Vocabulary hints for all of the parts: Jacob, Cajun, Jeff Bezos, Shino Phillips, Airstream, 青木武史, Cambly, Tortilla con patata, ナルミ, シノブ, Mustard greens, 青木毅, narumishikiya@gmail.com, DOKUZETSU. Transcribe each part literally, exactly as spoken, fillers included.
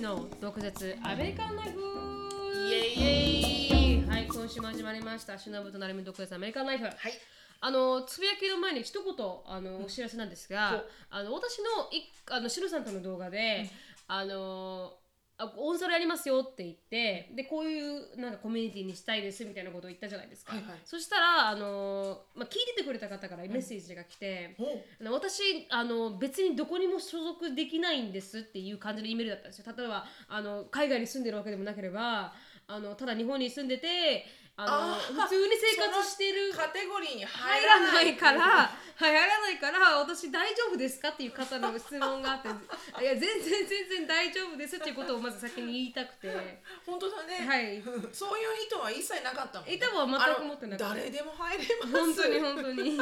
のDOKUZETSUアメリカンライフイエイイエイ、はい、今週も始まりましたしのぶとなるみDOKUZETSUアメリカンライフ。はい、あのつぶやきの前に一言あのお知らせなんですが、あの私のいあのしのさんとの動画で、うん、あのオンサロやりますよって言って、でこういうなんかコミュニティにしたいですみたいなことを言ったじゃないですか。はいはい、そしたらあの、まあ、聞いててくれた方からメッセージが来て、うん、あの私あの別にどこにも所属できないんですっていう感じのイメージだったんですよ。例えばあの海外に住んでるわけでもなければ、あのただ日本に住んでてあのあ普通に生活してるカテゴリーに入らないから入らないから私大丈夫ですかっていう方の質問があっていや全然全然大丈夫ですっていうことをまず先に言いたくて本当だね、はい、そういう意図は一切なかったもんね。意図は全く持ってなくて誰でも入れます。本当に本当に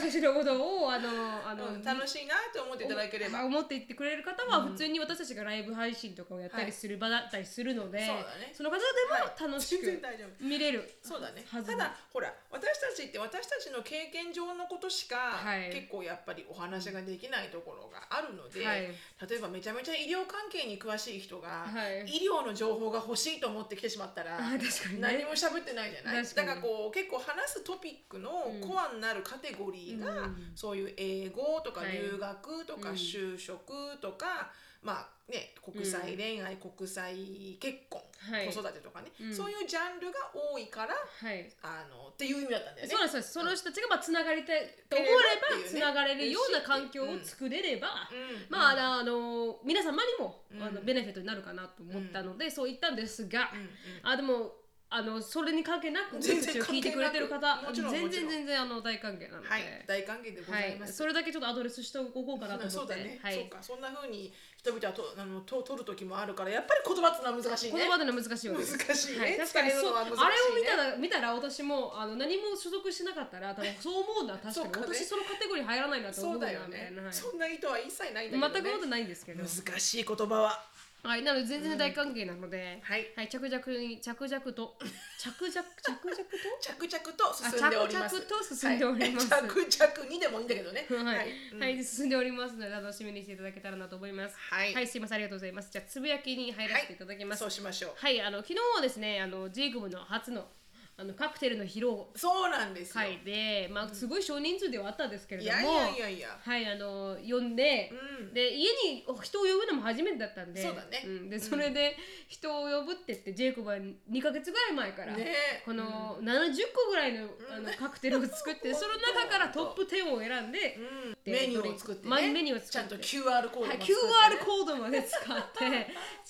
私のことをあのあの、うん、楽しいなと思っていただければ思っていってくれる方は普通に私たちがライブ配信とかをやったりする場だったりするので、はい、そうだね、その方でも楽しく、はい、全然大丈夫見れる。そうだね。ただほら私たちって私たちの経験上のことしか、はい、結構やっぱりお話ができないところがあるので、はい、例えばめちゃめちゃ医療関係に詳しい人が、はい、医療の情報が欲しいと思ってきてしまったら、確かにね、何も喋ってないじゃない。だからこう結構話すトピックのコアになるカテゴリーが、うん、そういう英語とか留学とか就職とか、はい、まあね、国際恋愛、うん、国際結婚、はい、子育てとかね、うん、そういうジャンルが多いから、はい、あのっていう意味だったんだよね。そうなんです。その人たちがつながりたいと思えばつながれるような環境を作れれば、うん、まあ、あの皆様にも、うん、あのベネフィットになるかなと思ったので、うん、そう言ったんですが、うんうん、あでもあのそれに関係なく全然聞いてくれてる方全然全然あの大歓迎なので、はい、大歓迎でございます、はい、それだけちょっとアドレスしておこうかなと思って。そうだね、はい、そうか、そんな風に人々はとあのと取る時もあるからやっぱり言葉ってのは難しいね。言葉ってのは難しいわけです。難しいね、はい、確かにそう。あれを見たら見たら私もあの何も所属しなかったら多分そう思うのは確かに、ね、私そのカテゴリー入らないなと思うな。そうだよね、はい、そんな意図は一切ないんだけどね。全くことないんですけど難しい言葉は、はい、なので全然大歓迎なので、うん、はい、はい、着々に着々と着々着々と着々と進んでおります。着々と進んでおります。着々にでもいいんだけどね。はい、はい、うん、はい、進んでおりますので楽しみにしていただけたらなと思います。はい、はい、すいません、ありがとうございます。じゃあつぶやきに入らせていただきます。はい、そうしましょう。はい、あの昨日はですね、あのジーグムの初のあのカクテルの披露会で、まあ、すごい少人数ではあったんですけれども、呼んで、うん、で家に人を呼ぶのも初めてだったんで、 そうだね、うん、でそれで人を呼ぶって言ってジェイコブはにかげつぐらい前から、ね、このななじゅっこぐらいの、あのカクテルを作って、うん、その中からトップじゅうを選んで、うん、メニューを作って、ね、メニューを作ってちゃんと キューアール コードも作って、ね、はい、キューアール コードまで使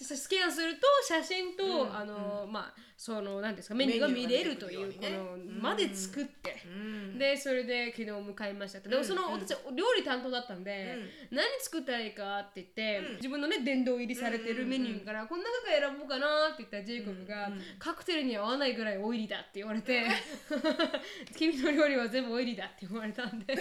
ってスキャンすると写真と、うん、あの、うん、まあその何ですかメニューが見れるというこのまで作って、うん、でそれで昨日迎えました。でもその私料理担当だったんで、うん、何作ったらいいかって言って、うん、自分のね殿堂入りされてるメニューからこの中から選ぼうかなって言ったらジェイコブが、うん、カクテルには合わないぐらいオイリーだって言われて、うん、君の料理は全部オイリーだって言われたんで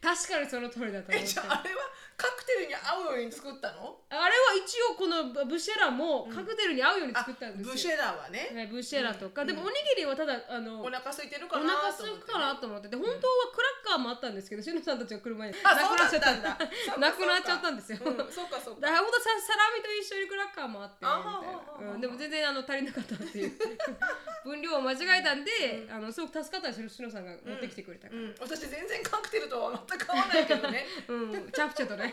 確かにその通りだと思って。え、じゃああれはカクテルに合うように作ったの？あれは一応このブシェラもカクテルに合うように作ったんですよ、うん、ブシェラはね、はい、ブシェラとか、うん、でもおにぎりはただあのお腹空いてるかなと思って、ね、お腹空くかなと思ってて、本当はクラッカーもあったんですけど、しのさんたちが来る前になくなっちゃったんだ。なくなっちゃったんですよ、うん、そうかそうか。だから本当サラミと一緒にクラッカーもあってみたいな、うん、でも全然あの足りなかったっていう分量を間違えたんで、うん、あのすごく助かったんですよ、しのさんが持ってきてくれたから、うんうん、私全然カクテルとは全く合わないけどね、うん、チャプチェとね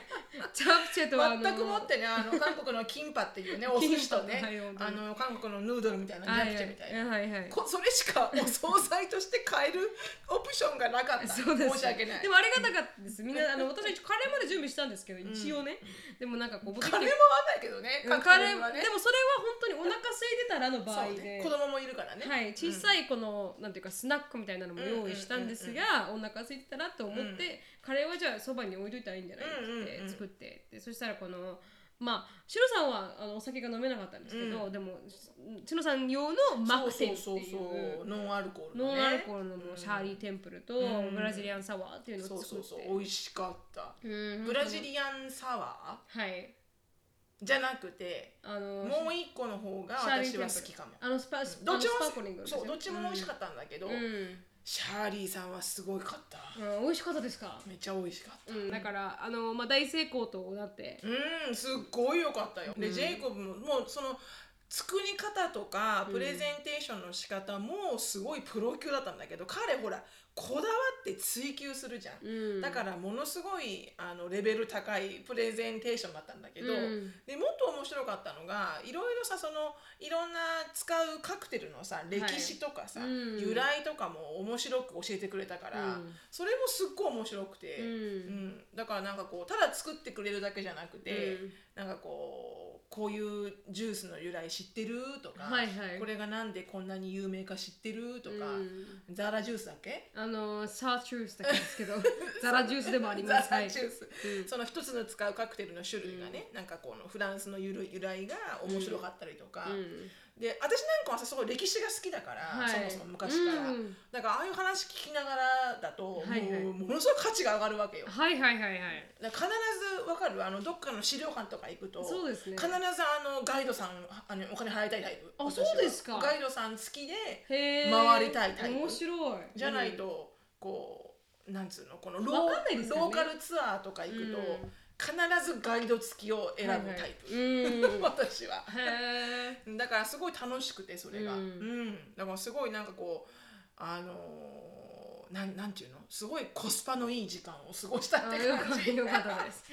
チャプチェとはあの全く持ってね、あの韓国のキンパっていうねお寿司とね、はい、あの韓国のヌードルみたいなチャプチェみたいな、はいはい、こそれしかお惣菜として買えるオプションがなかったそうです、申し訳ない。でもありがたかったです。みんなあの私カレーまで準備したんですけど、うん、一応ね、でもなんかこうカレーも合わないけどね、カクテルはね。でもそれは本当にお腹空いてたらの場合で、ね、子供もいるからね、はい、小さいこの、うん、なんていうかスナックみたいなのも用意したんですが、お腹空いてたなと思って、うん、カレーはじゃあそばに置いといたらいいんじゃないって作って、でそしたらこのまあしのさんはあのお酒が飲めなかったんですけど、うん、でもしのさん用のマクテルっていうノンアルコールのね、ノンアルコールのシャーリーテンプルとブラジリアンサワーっていうのを作って、そうそうそう、美味しかった、うん、ブラジリアンサワー、はいじゃなくて、あのー、もう一個の方が私は好きかも。あのスパークリング、どっちも美味しかったんだけど、うん、シャーリーさんはすごかった、うん、美味しかったですか？めっちゃ美味しかった、うん、だからあの、まあ、大成功となってうんすっごい良かったよ、うん、でジェイコブももうその作り方とかプレゼンテーションの仕方もすごいプロ級だったんだけど、うん、彼ほらこだわって追求するじゃん、うん、だからものすごいあのレベル高いプレゼンテーションだったんだけど、うん、でもっと面白かったのがいろいろさそのいろんな使うカクテルのさ歴史とかさ、はい、由来とかも面白く教えてくれたから、うん、それもすっごい面白くて、うんうん、だからなんかこうただ作ってくれるだけじゃなくて、うん、なんかこうこういうジュースの由来知ってるとか、はいはい、これがなんでこんなに有名か知ってるとか、うん、ザラジュースだっけあのサーチュースだけですけどザラジュースでもありますザラジュース、はい、その一つの使うカクテルの種類がね、うん、なんかこのフランスの由来が面白かったりとか、うんうんで私なんかはさすごい歴史が好きだから、はい、そもそも昔から、うん、だからああいう話聞きながらだと、はいはい、もうものすごく価値が上がるわけよ。はいはいはいはい。だから必ず分かるあのどっかの資料館とか行くとそうですね、必ずあのガイドさんあのお金払いたいタイプ。あそうですか。ガイドさん付きで回りたいタイプ。面白い。じゃないとこうなんつうのこのロー、わかんないですよね、ローカルツアーとか行くと。うん必ずガイド付きを選ぶタイプ、はいはい、私はへだからすごい楽しくてそれが、うんうん、だからすごいなんかこうあのー、な, なんていうのすごいコスパのいい時間を過ごしたって感じ。よかったです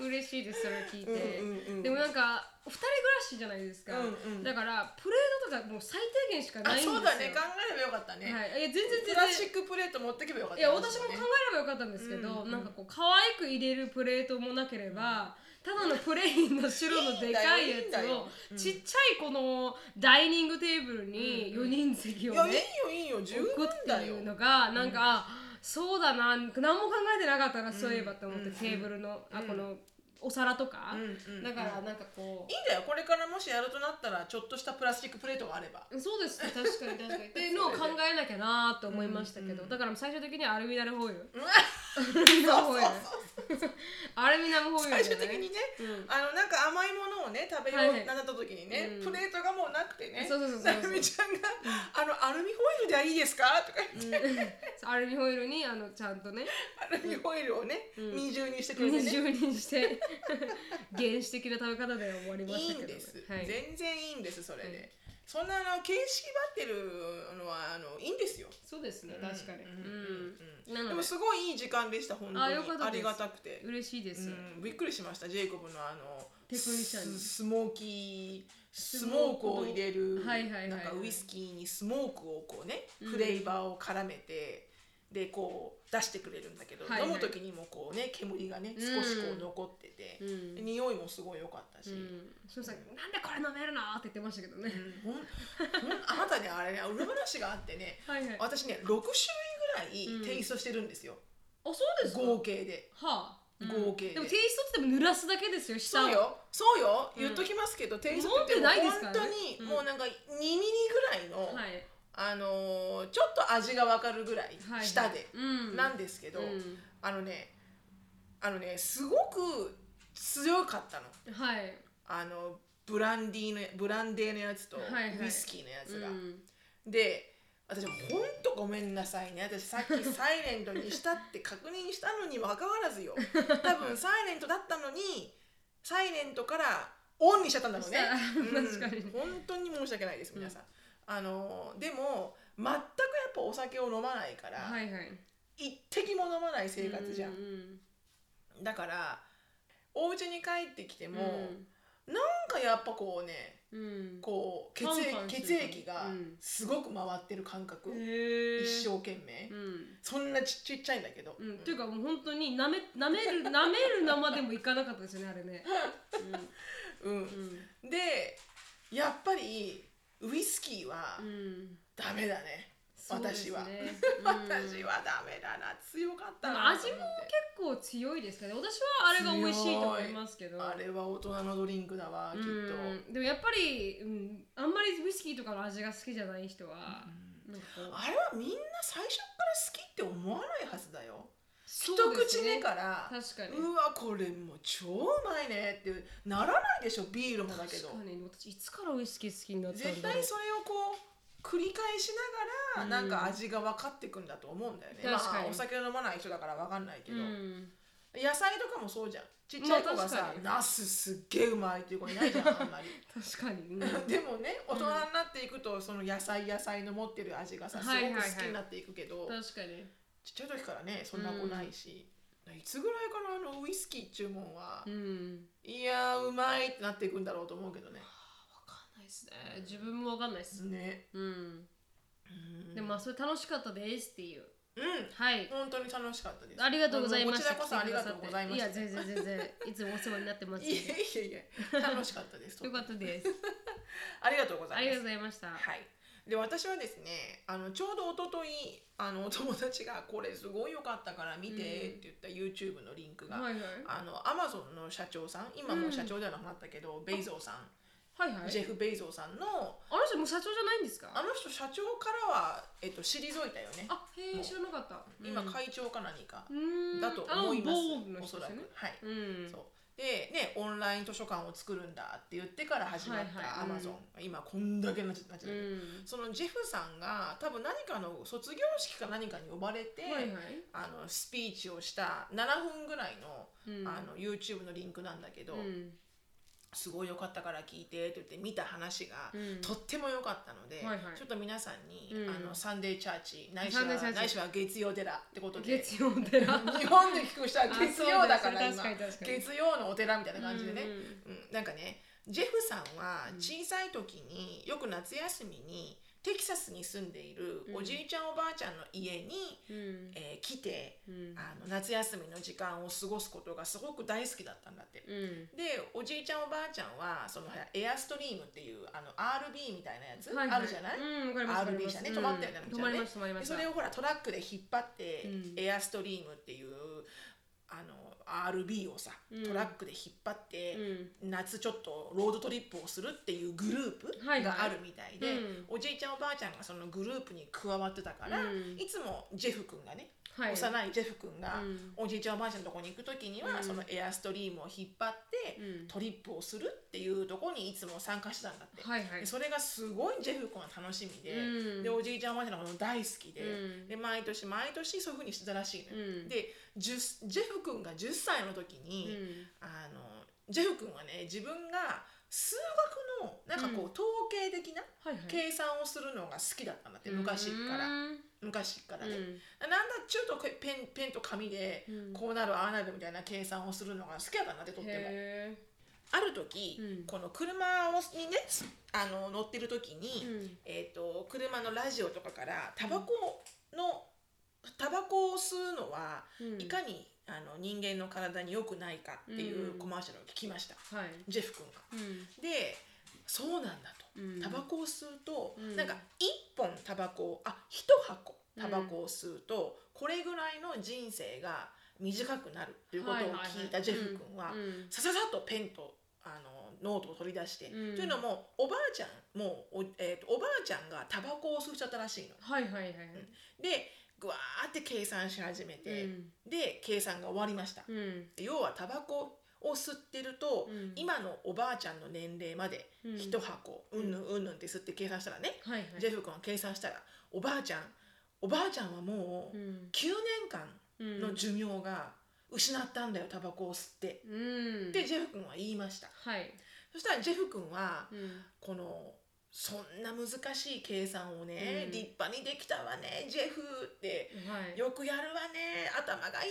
嬉しいですそれ聞いて、うんうんうん、でもなんか二人暮らしじゃないですか、うんうん、だからプレートとかもう最低限しかないんですよ。あそうだね考えればよかったね、はい、いや全然全然プラスチックプレート持ってけばよかった、ね、いや私も考えればよかったんですけど、うんうん、なんかこう可愛く入れるプレートもなければ、うん、ただのプレーンの白のでかいやつをいいちっちゃいこのダイニングテーブルによにん席をね、うんうん、いやいいよいいよ十分だよ置くっていうのがなんか、うん、そうだな何も考えてなかったらそういえばと思って、うん、テーブルの、うん、あこのお皿とか、うんうん、だからなんかこういいんだよこれからもしやるとなったらちょっとしたプラスチックプレートがあればそうですね確かに確かにっていうのを考えなきゃなと思いましたけど、うんうん、だから最終的にはアルミナムホイルアルミナムホイルアルミナムホイル、ね、最終的にね、うん、あのなんか甘いものをね食べようになった時にね、はいはい、プレートがもうなくてね、うん、そうそうそうそうなるみちゃんがあのアルミホイルではいいですかとか言って、うん、アルミホイルにあのちゃんとねアルミホイルをね、うん、二重にしてくれてね二重にして原始的な食べ方で終わりましたけど、ね、いいんです、はい、全然いいんですそれで、はい、そんなあの形式ばってるのはあのいいんですよ。そうですね、うん、確かに、うんうんうん、でもすごいいい時間でした本当に あ, ありがたくて嬉しいです、うん、びっくりしましたジェイコブのあのテクニシャンにスモーキースモークを入れるなんかウイスキーにスモークをこうね、うん、フレーバーを絡めてでこう出してくれるんだけど、はいはい、飲む時にもこうね煙がね、うん、少しこう残ってて、うん、匂いもすごい良かったし、うん、そのさ、うん、なんでこれ飲めるのって言ってましたけどね、うん、ほんほんあなたねあれね裏話があってねはい、はい、私ねろくしゅるいぐらいテイストしてるんですよ、うん、あそうですか合計で、はあうん、合計ででもテイストって濡らすだけですよ下をそうよそうよ、うん、言っときますけどテイストっても本当にもうなんかにミリぐらいの、うんはいあのー、ちょっと味が分かるぐらい下でなんですけど、はいはいうん、あのねあのねすごく強かったの、はい、あのブランディのブランデーのやつとウイスキーのやつが、はいはいうん、で私ほんとごめんなさいね私さっきサイレントにしたって確認したのにもかかわらずよ多分サイレントだったのにサイレントからオンにしちゃったんだろうね確かに、うん、本当に申し訳ないです皆さん、うんあのでも全くやっぱお酒を飲まないから、はいはい、一滴も飲まない生活じゃん、うん、だからお家に帰ってきても、うん、なんかやっぱこうね、うん、こう血液、パンパンしてる血液がすごく回ってる感覚、うん、一生懸命、うん、そんなちっちゃいんだけど、うんうん、っていうかもう本当になめ、なめる、なめる生でもいかなかったですよねあれね、うんうん、でやっぱりウイスキーはダメだね、うん、私は、ねうん、私はダメだな強かったな味も結構強いですかね私はあれが美味しいと思いますけどあれは大人のドリンクだわ、うん、きっとでもやっぱり、うん、あんまりウイスキーとかの味が好きじゃない人は、うん、なんかあれはみんな最初から好きって思わないはずだよ一口目から、確かにうわこれもう超うまいねってならないでしょビールもだけど確かに私いつからウイスキー好きになったんだろう絶対それをこう繰り返しながらなんか味が分かってくんだと思うんだよね、うんまあ、お酒飲まない人だから分かんないけど、うん、野菜とかもそうじゃん。ちっちゃい子がさ、まあ、ナスすっげーうまいっていう子いないじゃんあんまり確かに、うん、でもね大人になっていくとその野菜野菜の持ってる味がさすごく好きになっていくけど、はいはいはい、確かにちっちゃい時からねそんな子ないし、うん、いつぐらいからあのウイスキー注文は、うん、いやーうまいってなっていくんだろうと思うけどね。自分もわかんないですね。うん。でもまあそれ楽しかったですっていう。うん。はい。本当に楽しかったです。ありがとうございました。こちらこそありがとうございました。いや全然全然いつもお世話になってます。いやいやいや楽しかったです。よかったです。ありがとうございます。ありがとうございました。はい。で私はですね、あのちょうど一昨日あのお友達がこれすごい良かったから見てって言った YouTube のリンクが、うんはいはい、あの Amazon の社長さん、今もう社長ではなくなったけど、うん、ベイゾーさん。はいはい、ジェフ・ベイゾーさんのあの人もう社長じゃないんですか。あの人社長からは、えっと、退いたよね。あへえ知らなかった。今会長か何かだと思います、うん、おそらく、ね、はい、うん、そうでねオンライン図書館を作るんだって言ってから始まったアマゾン、今こんだけになっちゃったけど、うん、そのジェフさんが多分何かの卒業式か何かに呼ばれて、はいはい、あのスピーチをしたななふんぐらい の,、うん、あの YouTube のリンクなんだけど、うんすごい良かったから聞いてって言って見た話がとっても良かったので、うんはいはい、ちょっと皆さんに、うん、あのサンデーチャーチないしはないしは月曜寺ってことで、月曜寺日本で聞く人は月曜だから今月曜のお寺みたいな感じでね、うんうん、なんかねジェフさんは小さい時によく夏休みにテキサスに住んでいるおじいちゃん、うん、おばあちゃんの家に、うんえー、来て、うん、あの夏休みの時間を過ごすことがすごく大好きだったんだって、うん、でおじいちゃんおばあちゃんはそのエアストリームっていうあの アールビー みたいなやつ、はいはい、あるじゃない、うん、アールビー 車ね止まったよね、うん、止まりました、止まりました。それをほらトラックで引っ張って、うん、エアストリームっていうあの アールビー をさトラックで引っ張って、うん、夏ちょっとロードトリップをするっていうグループがあるみたいで、はいはいうん、おじいちゃんおばあちゃんがそのグループに加わってたから、うん、いつもジェフ君がね、はい、幼いジェフ君が、うん、おじいちゃんおばあちゃんのとこに行くときには、うん、そのエアストリームを引っ張って、うん、トリップをするっていうとこにいつも参加してたんだって、はいはい、でそれがすごいジェフ君は楽しみで、うん、でおじいちゃんおばあちゃんのこと大好きで、うん、で毎年毎年そういう風にしてたらしいのよ、うん、でジェフ君がじゅっさいの時に、うん、あのジェフ君はね自分が数学のなんかこう、うん、統計的な計算をするのが好きだったんだって、はいはい、昔から昔からね、うん、なんだっちゅうとペン、ペンと紙でこうなるああなるみたいな計算をするのが好きだったんだってとっても。ある時、うん、この車にねあの乗ってる時に、うんえー、と車のラジオとかからタバコのタバコを吸うのは、うん、いかにあの人間の体に良くないかっていうコマーシャルを聞きました、うんはい、ジェフ君が、うん、でそうなんだと、うん、タバコを吸うと、うん、なんかいっぽんタバコあひとはこタバコを吸うと、うん、これぐらいの人生が短くなるっていうことを聞いたジェフ君はさささっとペンとあのノートを取り出して、うん、というのもおばあちゃんもう お,、えー、とおばあちゃんがタバコを吸っちゃったらしいの、はいはいはいはい、うん、でぐわーって計算し始めて、うん、で計算が終わりました、うん、要はタバコを吸ってると、うん、今のおばあちゃんの年齢まで一箱、うん、うんぬんうんぬんって吸って計算したらね、はいはい、ジェフ君が計算したらおばあちゃんおばあちゃんはもうきゅうねんかんの寿命が失ったんだよタバコを吸って、うん、でジェフ君は言いました、はい、そしたらジェフ君は、うん、このそんな難しい計算をね、うん、立派にできたわねジェフって、はい、よくやるわね頭がいいわね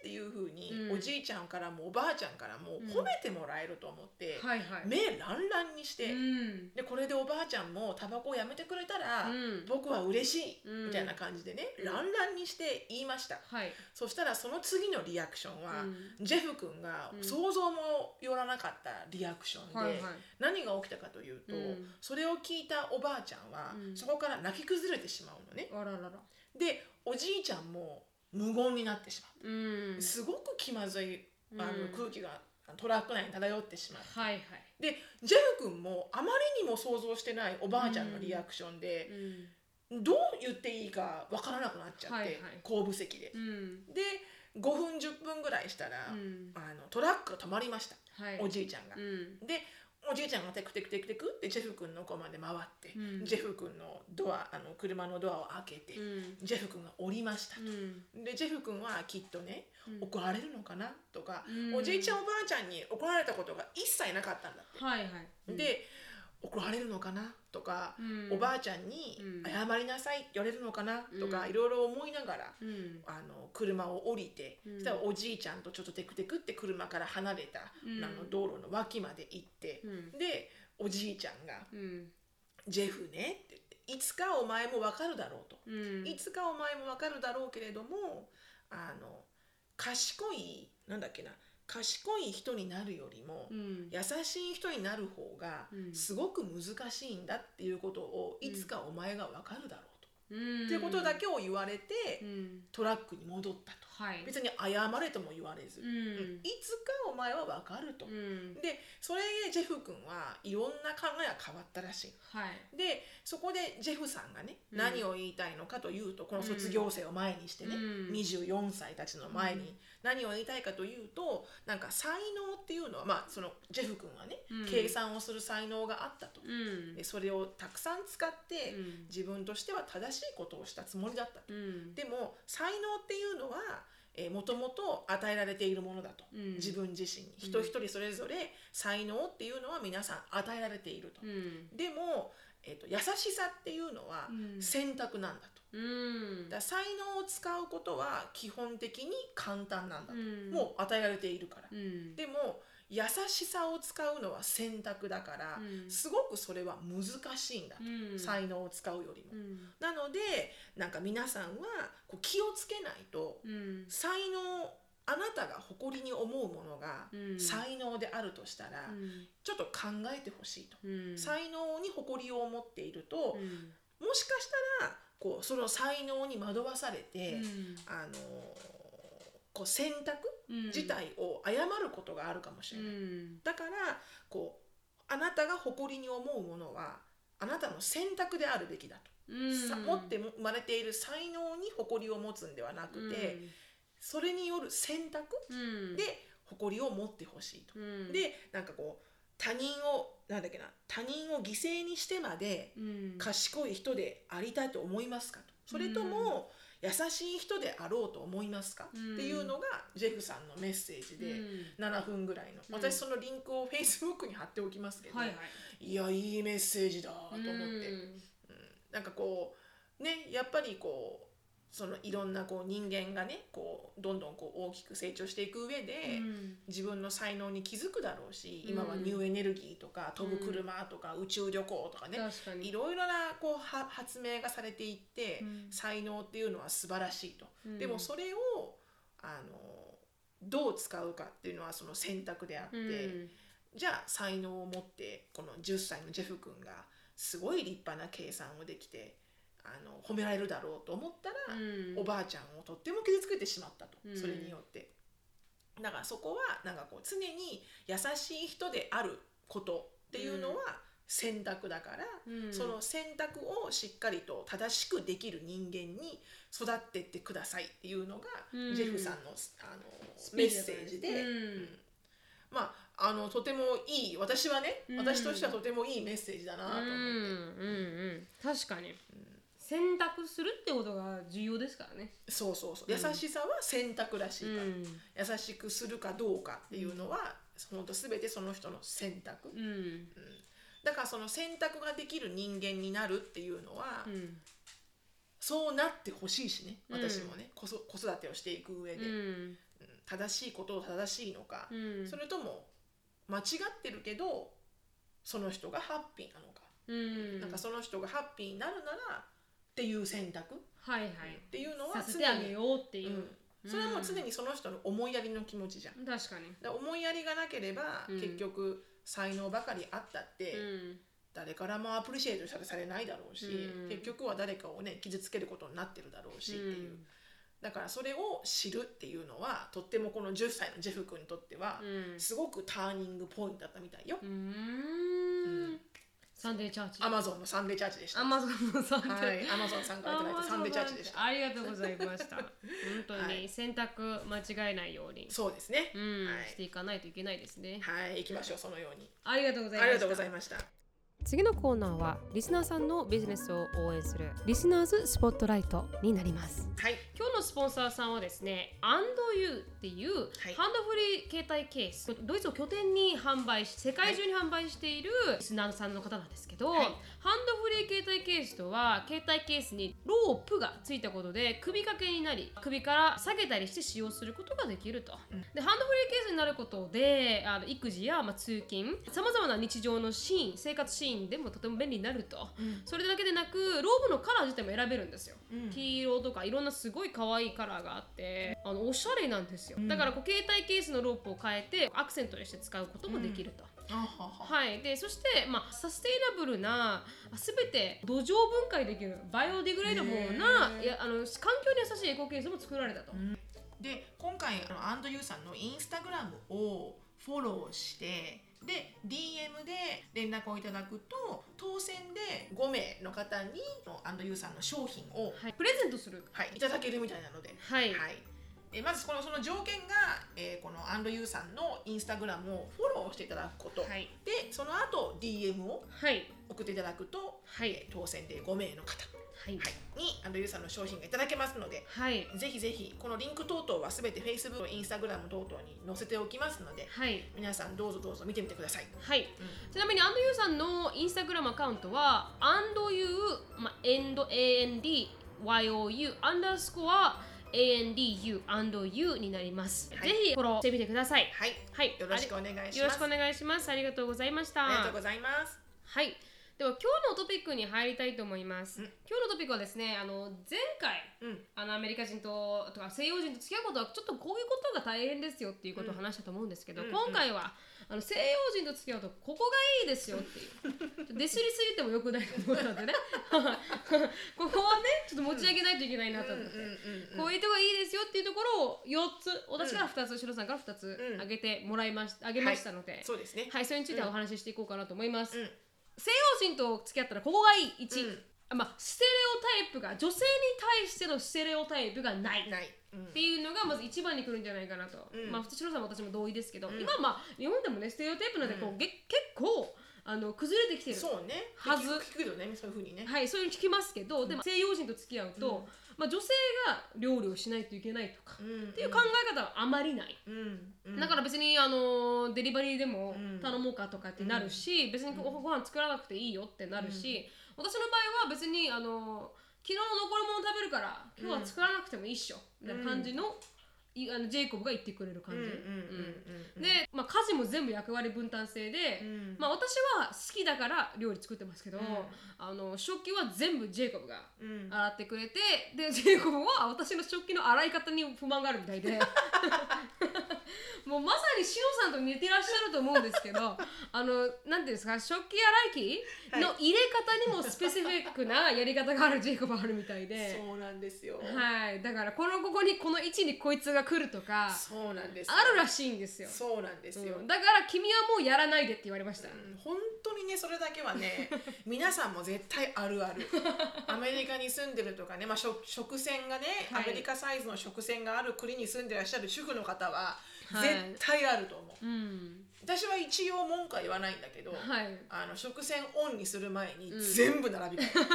っていう風に、うん、おじいちゃんからもおばあちゃんからも褒めてもらえると思って、うんはいはい、目ランランにして、うん、でこれでおばあちゃんもタバコをやめてくれたら、うん、僕は嬉しい、うん、みたいな感じでねランランにして言いました、はい、そしたらその次のリアクションは、うん、ジェフ君が想像もよらなかったリアクションで、うんはいはい、何が起きたかというと、うんそれを聞いたおばあちゃんは、うん、そこから泣き崩れてしまうのね。あららら。でおじいちゃんも無言になってしまった、うん、すごく気まずいあの、うん、空気がトラック内に漂ってしまった、はいはい、でジェフ君もあまりにも想像してないおばあちゃんのリアクションで、うんうん、どう言っていいかわからなくなっちゃって、はいはい、後部席で、うん、でごふんじゅっぷんぐらいしたら、うん、あのトラックが止まりました、はい、おじいちゃんが、うん、でおじいちゃんがテクテクテクテクってジェフ君の子まで回って、うん、ジェフ君のドアあの車のドアを開けて、うん、ジェフ君が降りましたと、うん、でジェフ君はきっとね、うん、怒られるのかなとか、うん、おじいちゃんおばあちゃんに怒られたことが一切なかったんだって、はいはいうん、で怒られるのかなとか、うん、おばあちゃんに謝りなさいって言われるのかなとか、うん、いろいろ思いながら、うん、あの車を降りて、うん、そしたらおじいちゃんとちょっとテクテクって車から離れた、うん、あの道路の脇まで行って、うん、でおじいちゃんが、うん、ジェフねって言っていつかお前も分かるだろうと、うん、いつかお前も分かるだろうけれどもあの賢いなんだっけな賢い人になるよりも、うん、優しい人になる方がすごく難しいんだっていうことをいつかお前が分かるだろうと、うん、っていうことだけを言われて、うん、トラックに戻ったと、はい、別に謝れとも言われず、うんうん、いつかお前は分かると、うん、でそれでジェフ君はいろんな考えが変わったらしい、はい、でそこでジェフさんがね、うん、何を言いたいのかというとこの卒業生を前にしてね、うん、にじゅうよんさいたちの前に何を言いたいかというとなんか才能っていうのは、まあ、そのジェフ君はね、うん、計算をする才能があったと、うん、でそれをたくさん使って、うん、自分としては正しいことをしたつもりだったと、うん、でも才能っていうのはもともと与えられているものだと、うん、自分自身に人一人それぞれ才能っていうのは皆さん与えられていると、うん、でも、えーと、優しさっていうのは選択なんだと、うん、だから才能を使うことは基本的に簡単なんだと、うん、もう与えられているから、うん、でも優しさを使うのは選択だから、うん、すごくそれは難しいんだと、うん、才能を使うよりも、うん、なのでなんか皆さんはこう気をつけないと、うん、才能あなたが誇りに思うものが才能であるとしたら、うん、ちょっと考えてほしいと、うん、才能に誇りを持っていると、うん、もしかしたらこうその才能に惑わされて、うん、あのこう選択自体を誤ることがあるかもしれない、うん、だからこうあなたが誇りに思うものはあなたの選択であるべきだと、うん、持って生まれている才能に誇りを持つんではなくて、うん、それによる選択で誇りを持ってほしいと、うん、でなんかこう他人をなんだっけな他人を犠牲にしてまで賢い人でありたいと思いますかとそれとも優しい人であろうと思いますか、うん、っていうのがジェフさんのメッセージでななふんぐらいの、うん、私そのリンクを Facebook に貼っておきますけど、はいはい、いやいいメッセージだと思って、うんうん、なんかこうねやっぱりこうそのいろんなこう人間がねこうどんどんこう大きく成長していく上で、うん、自分の才能に気づくだろうし、うん、今はニューエネルギーとか飛ぶ車とか、うん、宇宙旅行とかねいろいろなこう発明がされていって、うん、才能っていうのは素晴らしいと、うん、でもそれをあのどう使うかっていうのはその選択であって、うん、じゃあ才能を持ってこのじゅっさいのジェフ君がすごい立派な計算をできてあの褒められるだろうと思ったら、うん、おばあちゃんをとっても傷つけてしまったと、うん、それによってだからそこはなんかこう常に優しい人であることっていうのは選択だから、うん、その選択をしっかりと正しくできる人間に育ってってくださいっていうのが、うん、ジェフさんの、あのメッセージで、うんうんまあ、あのとてもいい私はね、うん、私としてはとてもいいメッセージだなと思って、うんうんうん、確かに、うん選択するってことが重要ですからねそうそうそう優しさは選択らしいから、うん、優しくするかどうかっていうのは、うん、本当全てその人の選択、うんうん、だからその選択ができる人間になるっていうのは、うん、そうなってほしいしね私もね、うん、子育てをしていく上で、うん、正しいことを正しいのか、うん、それとも間違ってるけどその人がハッピーなのか、うん、なんかその人がハッピーになるならっていう選択、はいはい、っていうのは常にさせてあげようっていう、うん、それはもう常にその人の思いやりの気持ちじゃん確かにだから思いやりがなければ、うん、結局才能ばかりあったって、うん、誰からもアプリシエートされないだろうし、うん、結局は誰かをね傷つけることになってるだろうしっていう、うん、だからそれを知るっていうのはとってもこのじゅっさいのジェフ君にとっては、うん、すごくターニングポイントだったみたいようーん、うんサンデーチャーチ、アマゾンのサンデーチャーチでした。アマゾンのサンデー、はい、アマゾンさんからいただいたサンデーチャーチでした。ありがとうございました。本当に、はい、洗濯間違えないように、そうですね、うん、はい、していかないといけないですね。はい、行きましょう、そのように。ありがとうございました。ありがとうございました。次のコーナーはリスナーさんのビジネスを応援するリスナーズスポットライトになります。はい、今日のスポンサーさんはですね、アンドユーっていう、はい、ハンドフリー携帯ケース、ドイツを拠点に販売し、世界中に販売しているリスナーさんの方なんですけど、はい、ハンドフリー携帯ケースとは携帯ケースにロープがついたことで首掛けになり、首から下げたりして使用することができると。うん、でハンドフリーケースになることで、あの育児や、まあ、通勤、さまざまな日常のシーン、生活シーンでもとても便利になると、うん、それだけでなくローブのカラー自体も選べるんですよ、うん、黄色とかいろんなすごい可愛いカラーがあって、あのおしゃれなんですよ、うん、だからこう携帯ケースのロープを変えてアクセントにして使うこともできると、うん、はい、でそして、まあ、サステイナブルな、全て土壌分解できるバイオディグレーダブルな、いや、あの環境に優しいエコケースも作られたと、うん、で今回あのアンドユーさんのインスタグラムをフォローしてで ディーエム で連絡をいただくと当選でごめいの方にアンドユーさんの商品を、はい、プレゼントする、はい、いただけるみたいなので、はいはい、えまずこのその条件が、えー、このアンドユーさんのインスタグラムをフォローしていただくこと、はい、でその後 ディーエム を送っていただくと、はいえー、当選でごめいの方、はいはい、にアンドユーさんの商品がいただけますので、はい、ぜひぜひこのリンク等々はすべて Facebook、Instagram 等々に載せておきますので、はい、皆さんどうぞどうぞ見てみてください、はいうん、ちなみにアンドユーさんの Instagram アカウントはアンドユー、まあ、エンド エー エヌ ディー ワイ オー ユー アンダースコア エー エヌ ディー ユー アンドユーになります、はい、ぜひフォローしてみてください、はいはい、よろしくお願いします。よろしくお願いします。ありがとうございました。ありがとうございます。はい、では今日のトピックに入りたいと思います。今日のトピックはですね、あの前回、うん、あのアメリカ人と、とか西洋人と付き合うことはちょっとこういうことが大変ですよっていうことを話したと思うんですけど、うん、今回はあの西洋人と付き合うとここがいいですよっていう、デシりすぎてもよくないと思ったんでねここはねちょっと持ち上げないといけないなと思って、こういうとこがいいですよっていうところをよっつ、私からふたつ、うん、シロさんからふたつあげてもらいまし、あげましたので、はい、そうですね、はい、それについてお話ししていこうかなと思います、うん。西洋人と付き合ったらここがいい。いち、うん、まあ、ステレオタイプが、女性に対してのステレオタイプがない、ない、うん、っていうのがまず一番に来るんじゃないかなと、うん、まあシロさんも私も同意ですけど、うん、今まあ日本でもねステレオタイプなんてこう、うん、結構あの崩れてきてるはず、そうね、聞くけどね、そういう風にね、はい、そういうの聞きますけど、うん、でも西洋人と付き合うと、うん、まあ、女性が料理をしないといけないとか、うん、っていう考え方はあまりない、うんうん、だから別にあのデリバリーでも頼もうかとかってなるし、うん、別に ご, ご飯作らなくていいよってなるし、うん、私の場合は別にあの昨日の残り物食べるから今日は作らなくてもいいっしょみたいな感じの、うんうんいあのジェイコブが言ってくれる感じで、まあ、家事も全部役割分担制で、うんまあ、私は好きだから料理作ってますけど、うん、あの食器は全部ジェイコブが洗ってくれて、うん、でジェイコブは私の食器の洗い方に不満があるみたいでもうまさにシノさんと似てらっしゃると思うんですけどあのなんていうんですか、食器洗い機の入れ方にもスペシフィックなやり方があるジェイコブがあるみたいでそうなんですよ、はい、だからこのここにこの位置にこいつが来るとかそうなんです、ね、あるらしいんですよ。そうなんですよ、うん、だから君はもうやらないでって言われました、うん、本当にねそれだけはね皆さんも絶対あるあるアメリカに住んでるとかね、まあ、食洗がね、はい、アメリカサイズの食洗がある国に住んでらっしゃる主婦の方は絶対あると思う、はいうん、私は一応文句は言わないんだけど、はい、あの食洗オンにする前に全部並び替える、うん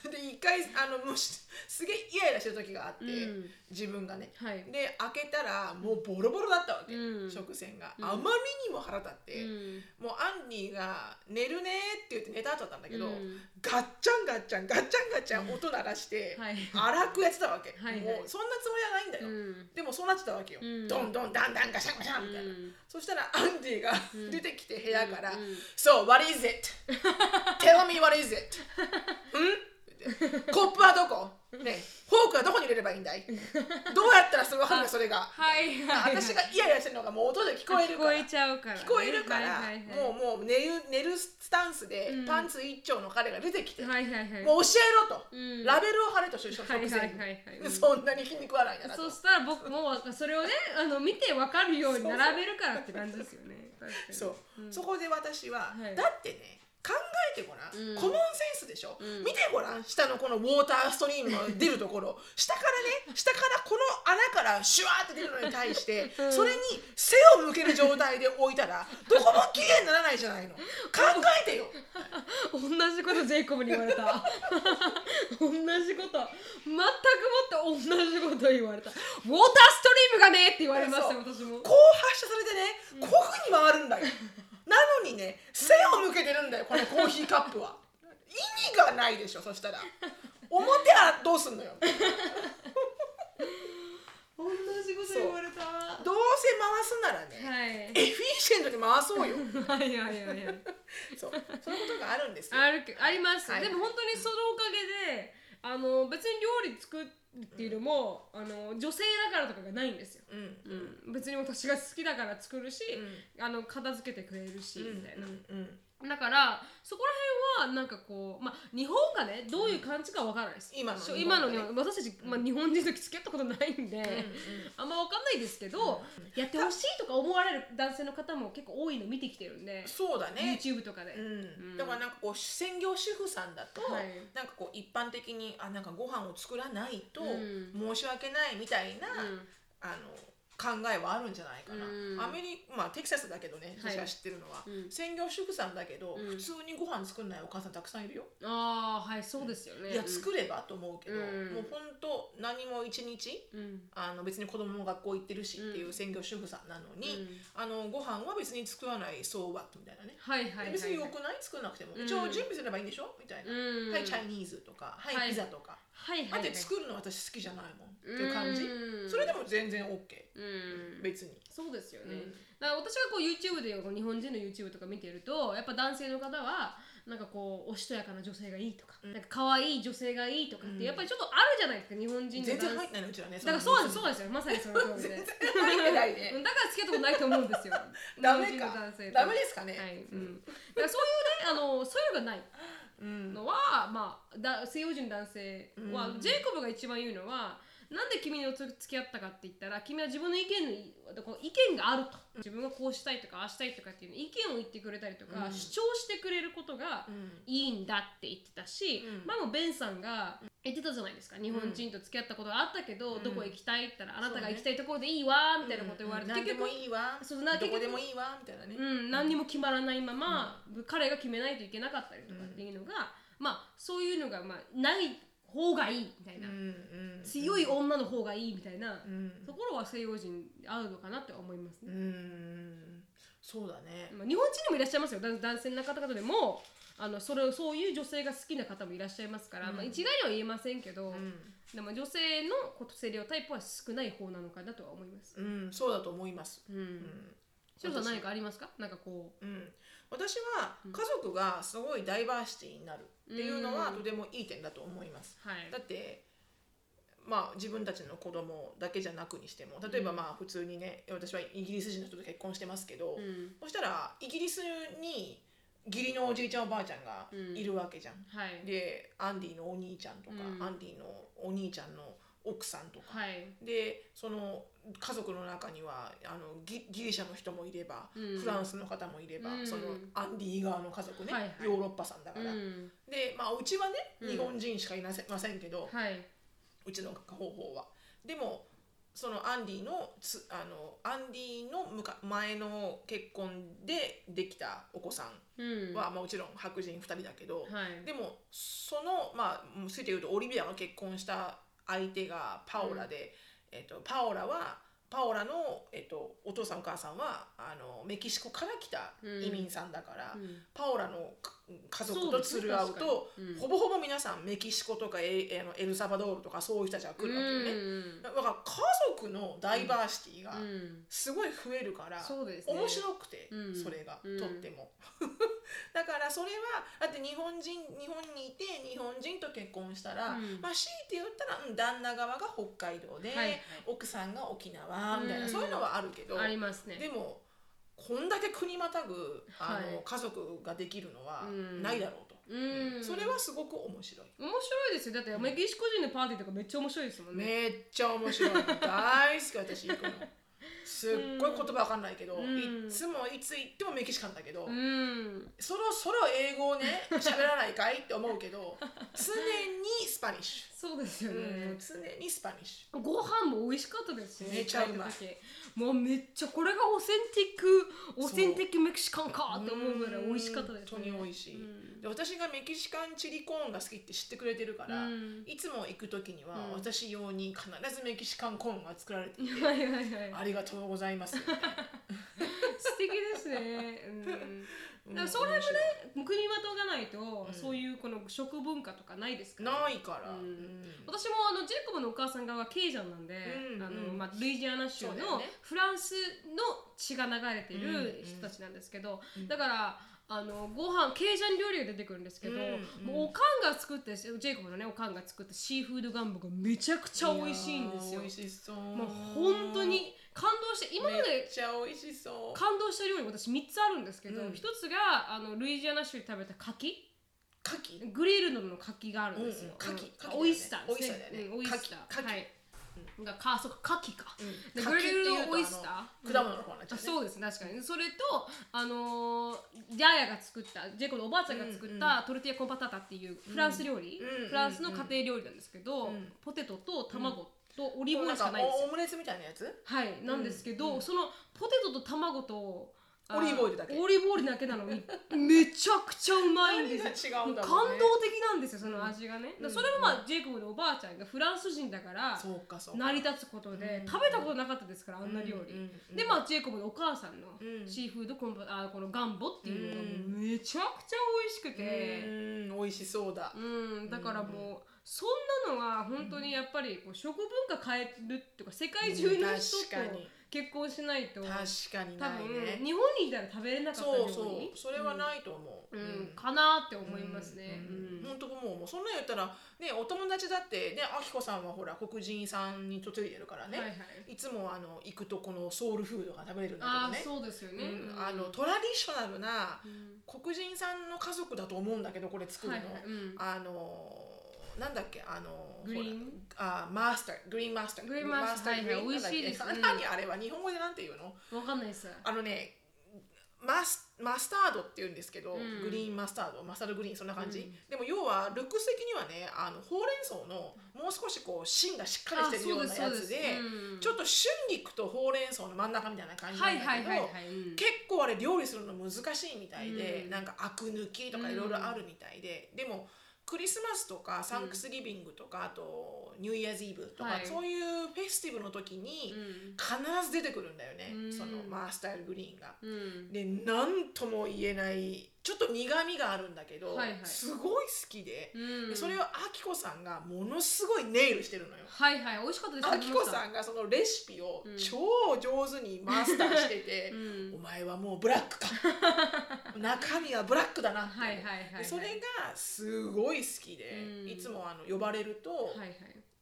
で一回あのもうすげえイライラしてる時があって、うん、自分がね、はい、で開けたらもうボロボロだったわけ、うん、食洗が、うん、あまりにも腹立って、うん、もうアンディが寝るねって言って寝た後だったんだけど、うん、ガッチャンガッチャンガッチャンガッチャン音鳴らして、うんはい、荒くやってたわけ、はい、もうそんなつもりはないんだよ、うん、でもそうなってたわけよ、うん、どんどんだんだんガシャンガシャンみたいな、うん、そしたらアンディが出てきて部屋から、うんうん、So what is it? Tell me what is it? んコップはどこ、ね、フォークはどこに入れればいいんだいどうやったらそれ分かるんだそれが、はいはいはい、私がイヤイヤしてるのがもう音で聞こえるから聞こえちゃうから、ね、聞こえるから、はいはいはい、もうもう寝る、寝るスタンスでパンツ一丁の彼が出てきて、うん、もう教えろと、うん、ラベルを貼れと食洗機、はいはいはいはい、そんなに筋肉笑いだなと、そしたら僕もそれをねあの見て分かるように並べるからって感じですよね。そうそう、うん、そこで私は、はい、だってね考えてごらん、うん、コモンセンスでしょ、うん、見てごらん、下のこのウォーターストリームの出るところ下からね、下からこの穴からシュワーって出るのに対してそれに背を向ける状態で置いたらどこも綺麗にならないじゃないの。考えてよ同じことジェイコブに言われた同じこと全くもって同じこと言われた。ウォーターストリームがねって言われました。私もこう発射されてね、こういう風に回るんだよなのにね、背を向けてるんだよこのコーヒーカップは意味がないでしょ。そしたら表はどうすんのよ同じこと言われた。どうせ回すならね、はい、エフィシェントに回そうよはいはいはい、はい、そうそういうことがあるんですよ。 ある、あります、はい、でも本当にそのおかげであの別に料理作っていうのも、うん、あの女性だからとかがないんですよ、うんうん、別に私が好きだから作るし、うん、あの片付けてくれるし、うん、みたいな、うんうん、だからそこら辺はなんかこう、まあ、日本がねどういう感じかわからないです、うん、今の日本、ね、今の日本私たち、まあ、日本人と付き合ったことないんで、うんうん、あんまわかんないですけど、うん、やってほしいとか思われる男性の方も結構多いの見てきてるんで。そうだね YouTube とかで、うんうん、だからなんかこう専業主婦さんだと、はい、なんかこう一般的にあなんかご飯を作らないと申し訳ないみたいな、うん、あの考えはあるんじゃないかな、うん、アメリカ、まあ、テキサスだけどね、はい、私が知ってるのは、うん、専業主婦さんだけど、うん、普通にご飯作んないお母さんたくさんいるよ。ああはいそうですよね。いや作ればと思うけど、うん、もう本当何も一日、うん、あの別に子供も学校行ってるしっていう専業主婦さんなのに、うん、あのご飯は別に作らないそうはみたいなね、はいはいはいはい、別によくない作らなくても、うん、一応準備すればいいんでしょみたいな、うん、はいチャイニーズとかはい、はい、ピザとか。はいはいはい、だって作るの私好きじゃないもんっていう感じ。それでも全然 OK、うん、別にそうですよね、うん、だから私がこう YouTube で日本人の YouTube とか見てるとやっぱ男性の方はなんかこうおしとやかな女性がいいとか、うん、なんか可愛い女性がいいとかって、うん、やっぱりちょっとあるじゃないですか日本人の。全然入ってないのうちはね。だからそうですそうですよまさにその通りで全然入ってないねだから付き合ったことないと思うんですよダメかダメですかね、はいうん、だからそういうねあのそういうのがないのは、うん、まあだ西洋人男性は、うん、ジェイコブが一番言うのはなんで君と付き合ったかって言ったら君は自分の意見の意見があると自分がこうしたいとかああしたいとかっていう意見を言ってくれたりとか、うん、主張してくれることがいいんだって言ってたし、うん、まあもうベンさんが言ってたじゃないですか、うん、日本人と付き合ったことがあったけど、うん、どこ行きたいって言ったらあなたが行きたいところでいいわみたいなこと言われて、うんうん、何でもいいわそうなどこでもいいわみたいなね、うん、何にも決まらないまま、うん、彼が決めないといけなかったりとかっていうのが、うん、まあそういうのがまあない方がいいみたいな、うんうんうん、強い女の方がいいみたいな、うん、ところは西洋人合うのかなって思いますね。うんそうだね、まあ、日本人でもいらっしゃいますよ男性の方々でもあのそれをそういう女性が好きな方もいらっしゃいますから、うんまあ、一概には言えませんけど、うん、でも女性の性量タイプは少ない方なのかなとは思います、うん、そうだと思います、うんうんシロさん何かありますか？なんかこう、うん、私は家族がすごいダイバーシティになるっていうのはとてもいい点だと思います、うんはい、だって、まあ、自分たちの子供だけじゃなくにしても例えばまあ普通にね私はイギリス人の人と結婚してますけど、うん、そしたらイギリスに義理のおじいちゃんおばあちゃんがいるわけじゃん、うんはい、でアンディのお兄ちゃんとか、うん、アンディのお兄ちゃんの奥さんとか、はい、でその家族の中にはあの ギ, ギリシャの人もいれば、うん、フランスの方もいれば、うん、そのアンディ側の家族ね、はいはい、ヨーロッパさんだから、うん、でまあうちはね、うん、日本人しかいませんけど、はい、うちの方法はでもそのアンディのつあのアンディのむか前の結婚でできたお子さんは、うん、もちろん白人ふたりだけど、はい、でもそのまあついて言うとオリビアの結婚した相手がパオラで、うんえっと、パオラはパオラの、えっと、お父さんお母さんはあのメキシコから来た移民さんだから、うん、パオラの家族とつる合うと、うん、ほぼほぼ皆さんメキシコとかエルサバドールとかそういう人たちが来るわけよね、うん、だから家族のダイバーシティがすごい増えるから、うんうんね、面白くて、うん、それが、うん、とってもだからそれはだって日本人日本にいて日本人と結婚したら、うん、まあ強いて言ったら、うん、旦那側が北海道で、はいはい、奥さんが沖縄みたいな、うん、そういうのはあるけどありますね。でもこんだけ国またぐあの、はい、家族ができるのはないだろうと、うんうん、それはすごく面白い面白いですよ。だってメキシコ人のパーティーとかめっちゃ面白いですもんね。めっちゃ面白い大好き私行くのすっごい言葉わかんないけど、うん、いつもいつ行ってもメキシカンだけど、うん、そろそろ英語をね喋らないかいって思うけど常にスパニッシュ。そうですよね、うん、常にスパニッシュ。ご飯も美味しかったですね。めちゃうまい。もうめっちゃこれがオーセンティックオーセンティックメキシカンかって思うぐらい美味しかったですね。本当に美味しい、うん、で私がメキシカンチリコーンが好きって知ってくれてるから、うん、いつも行く時には私用に必ずメキシカンコーンが作られていて、うん、はいはいはい、ありがとうございます、ね、素敵ですね、うん、だからそれもね国またがないと、うん、そういうこの食文化とかないですから、ね、ないから、うんうん、私もあのジェイコブのお母さん側はケイジャンなんで、うんうん、あのまあ、ルイジアナ州のフランスの血が流れている人たちなんですけど、うんうん、だからあのご飯ケイジャン料理が出てくるんですけど、うんうん、もうおかんが作ってジェイコブのねおかんが作ったシーフードガンボがめちゃくちゃ美味しいんですよ。美味しそう。もう本当に感動して、今まで感動した料理私みっつあるんですけど、うん、ひとつがあのルイジアナ州で食べた柿。柿グリルドの柿があるんですよ。柿、うんうん、オイスターですね。オイスター。柿。はい。がカーソカキか、うん、グリルドオイスター、果物の方になっちゃうね。そうですね、確かに。それとあのジャヤが作ったジェイコのおばあちゃんが作ったトルティアコンパタタっていうフランス料理、うん、フランスの家庭料理なんですけど、うん、ポテトと卵とオリーブオイルしかないんですよ。オムレツみたいなやつ、はい、なんですけど、うん、そのポテトと卵とオリーブオイルだけオリーブオイルだけなのにめちゃくちゃうまいんですよ。何が違うんだろうね。感動的なんですよ、その味がね、うん、だそれもまあ、うん、ジェイコブのおばあちゃんがフランス人だから成り立つことで、うん、食べたことなかったですから、うん、あんな料理、うん、でまあジェイコブのお母さんのシーフードコンパ、うん、あこのガンボっていうのがめちゃくちゃ美味しくて、うん、美味しそうだ、うん、だからもうそんなのが本当にやっぱりこう食文化変えるっていうか世界中の人と、うん、確かに結婚しないと確かにないね。多分日本にいたら食べれなかったように、そうそう、それはないと思う、うんうん、かなって思いますね。本当、うんうんうん、もうそんなん言ったらね、お友達だってね、あきこさんはほら黒人さんに嫁いでるからね、はいはい、いつもあの行くとこのソウルフードが食べれるんだけどね。あ、そうですよね、うんうん、あのトラディショナルな黒人さんの家族だと思うんだけどこれ作るの、はいはい、うん、あのなんだっけ、あのグリーンあーマスターグリーンマスターグリーンマスターが美味しいです、ね、何あれは日本語でなんて言うの？わかんないです。あのねマスマスタードって言うんですけど、うん、グリーンマスタードマスタードグリーンそんな感じ、うん、でも要はルックス的にはね、あのほうれん草のもう少しこう芯がしっかりしてるようなやつで、うん、ちょっと春菊とほうれん草の真ん中みたいな感じなんだけど、結構あれ料理するの難しいみたいで、うん、なんかアク抜きとかいろいろあるみたいで、うん、でもクリスマスとかサンクスギビングとか、うん、あとニューイヤーズイブとか、はい、そういうフェスティブの時に必ず出てくるんだよね、うん、そのマスターグリーンが、うん、でなんとも言えないちょっと苦みがあるんだけど、はいはい、すごい好きで、うん、それをあきこさんがものすごいネイルしてるのよ。はいはい、美味しかったです。あきこさんがそのレシピを超上手にマスターしてて、うん、お前はもうブラックか中身はブラックだなって、はいはいはいはい、それがすごい好きで、うん、いつもあの呼ばれると、はいはい、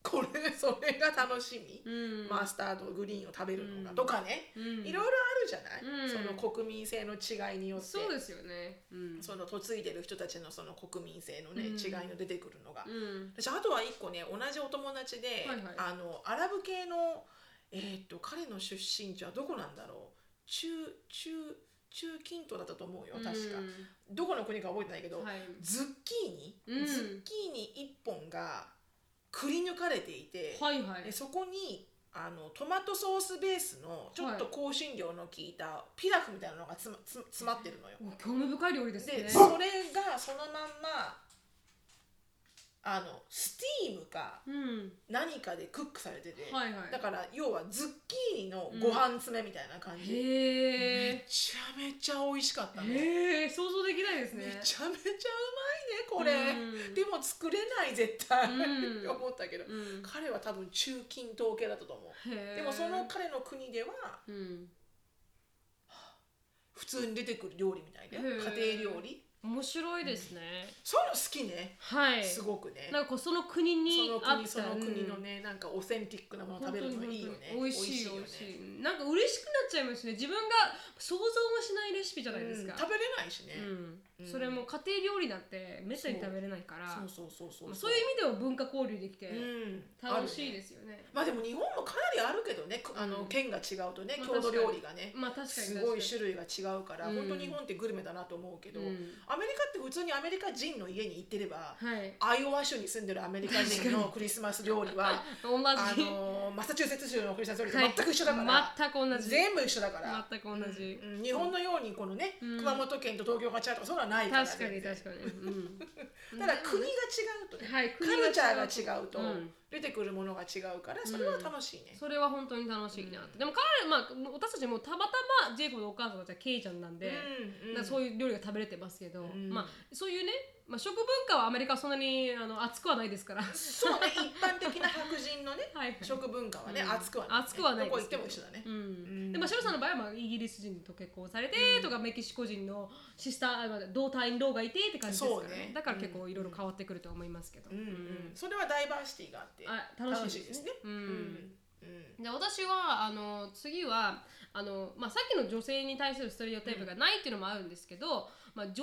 これそれが楽しみ、うん、マスタードグリーンを食べるのが、うん、とかね、うん、いろいろあるじゃない、うん、その国民性の違いによって。そうですよね、うん、その嫁いでる人たちのその国民性のね、うん、違いの出てくるのが、うん、私あとは一個ね、同じお友達で、はいはい、あのアラブ系の、えー、っと彼の出身地はどこなんだろう、中中中近東だったと思うよ、確か、うん、どこの国か覚えてないけど、はい、ズッキーニ、うん、ズッキーニいっぽんがくり抜かれていて、はいはい、でそこにあのトマトソースベースのちょっと香辛料の効いたピラフみたいなのがつ、ま、つ詰まってるのよ。興味深い料理ですね。でそれがそのまんまあのスティームか何かでクックされてて、うん、はいはい、だから要はズッキーニのご飯詰めみたいな感じ、うん、へめちゃめちゃ美味しかったね。へ想像できないですね。めちゃめちゃうまいねこれ、うん、でも作れない絶対、うん、って思ったけど、うん、彼は多分中近東系だったと思う。へでもその彼の国では、うん、普通に出てくる料理みたいな家庭料理、面白いですね、うん、そういうの好きね、はい、すごくね、なんかその国にあったその国、その国のね、なんかオーセンティックなもの食べるのいいよね。美味しいよね。うん、なんか嬉しくなっちゃいますね。自分が想像もしないレシピじゃないですか、うん、食べれないしね、うんうん、それも家庭料理なんてめったに食べれないから、そうそうそうそうそう、まあ、そういう意味では文化交流できて楽しいですよね、うん、あるね。まあでも日本もかなりあるけどね、あの県が違うとね、うん、郷土料理がね、まあ確かに、まあ、確かにすごい種類が違うから、うん、本当日本ってグルメだなと思うけど、うん、アメリカって普通にアメリカ人の家に行ってれば、はい、アイオワ州に住んでるアメリカ人のクリスマス料理はあのマサチューセッツ州のクリスマス料理と全く一緒だから、はい、全く同じ、全部一緒だから全く同じ、うんうん、日本のようにこのね、うん、熊本県と東京が違うとかそういうのはないから、確かに確かに、うん、ただ国が違うとね、はい、カルチャーが違うと、うん、出てくるものが違うから、それは楽しいね、うん、それは本当に楽しいなって、うん、でも彼、まあ、私たちもたまたまジェイコのお母さんがケイちゃんなんで、うんうん、だそういう料理が食べれてますけど、うん、まあそういうね、まあ、食文化はアメリカはそんなにあの厚くはないですからそうね、一般的な白人のねはい、はい、食文化はね、うん、厚くはない、ね、厚くはないです、どこ行っても一緒だね、うんうん、でまあシロさんの場合は、まあ、イギリス人と結婚されてとか、うん、メキシコ人のシスター同隊員老がいてって感じですから ね, ねだから結構いろいろ変わってくると思いますけど、うんうんうんうん、それはダイバーシティがあって楽しいですね。で私はあの次はあの、まあ、さっきの女性に対するストレオタイプがないっていうのもあるんですけど、うんまあ、女性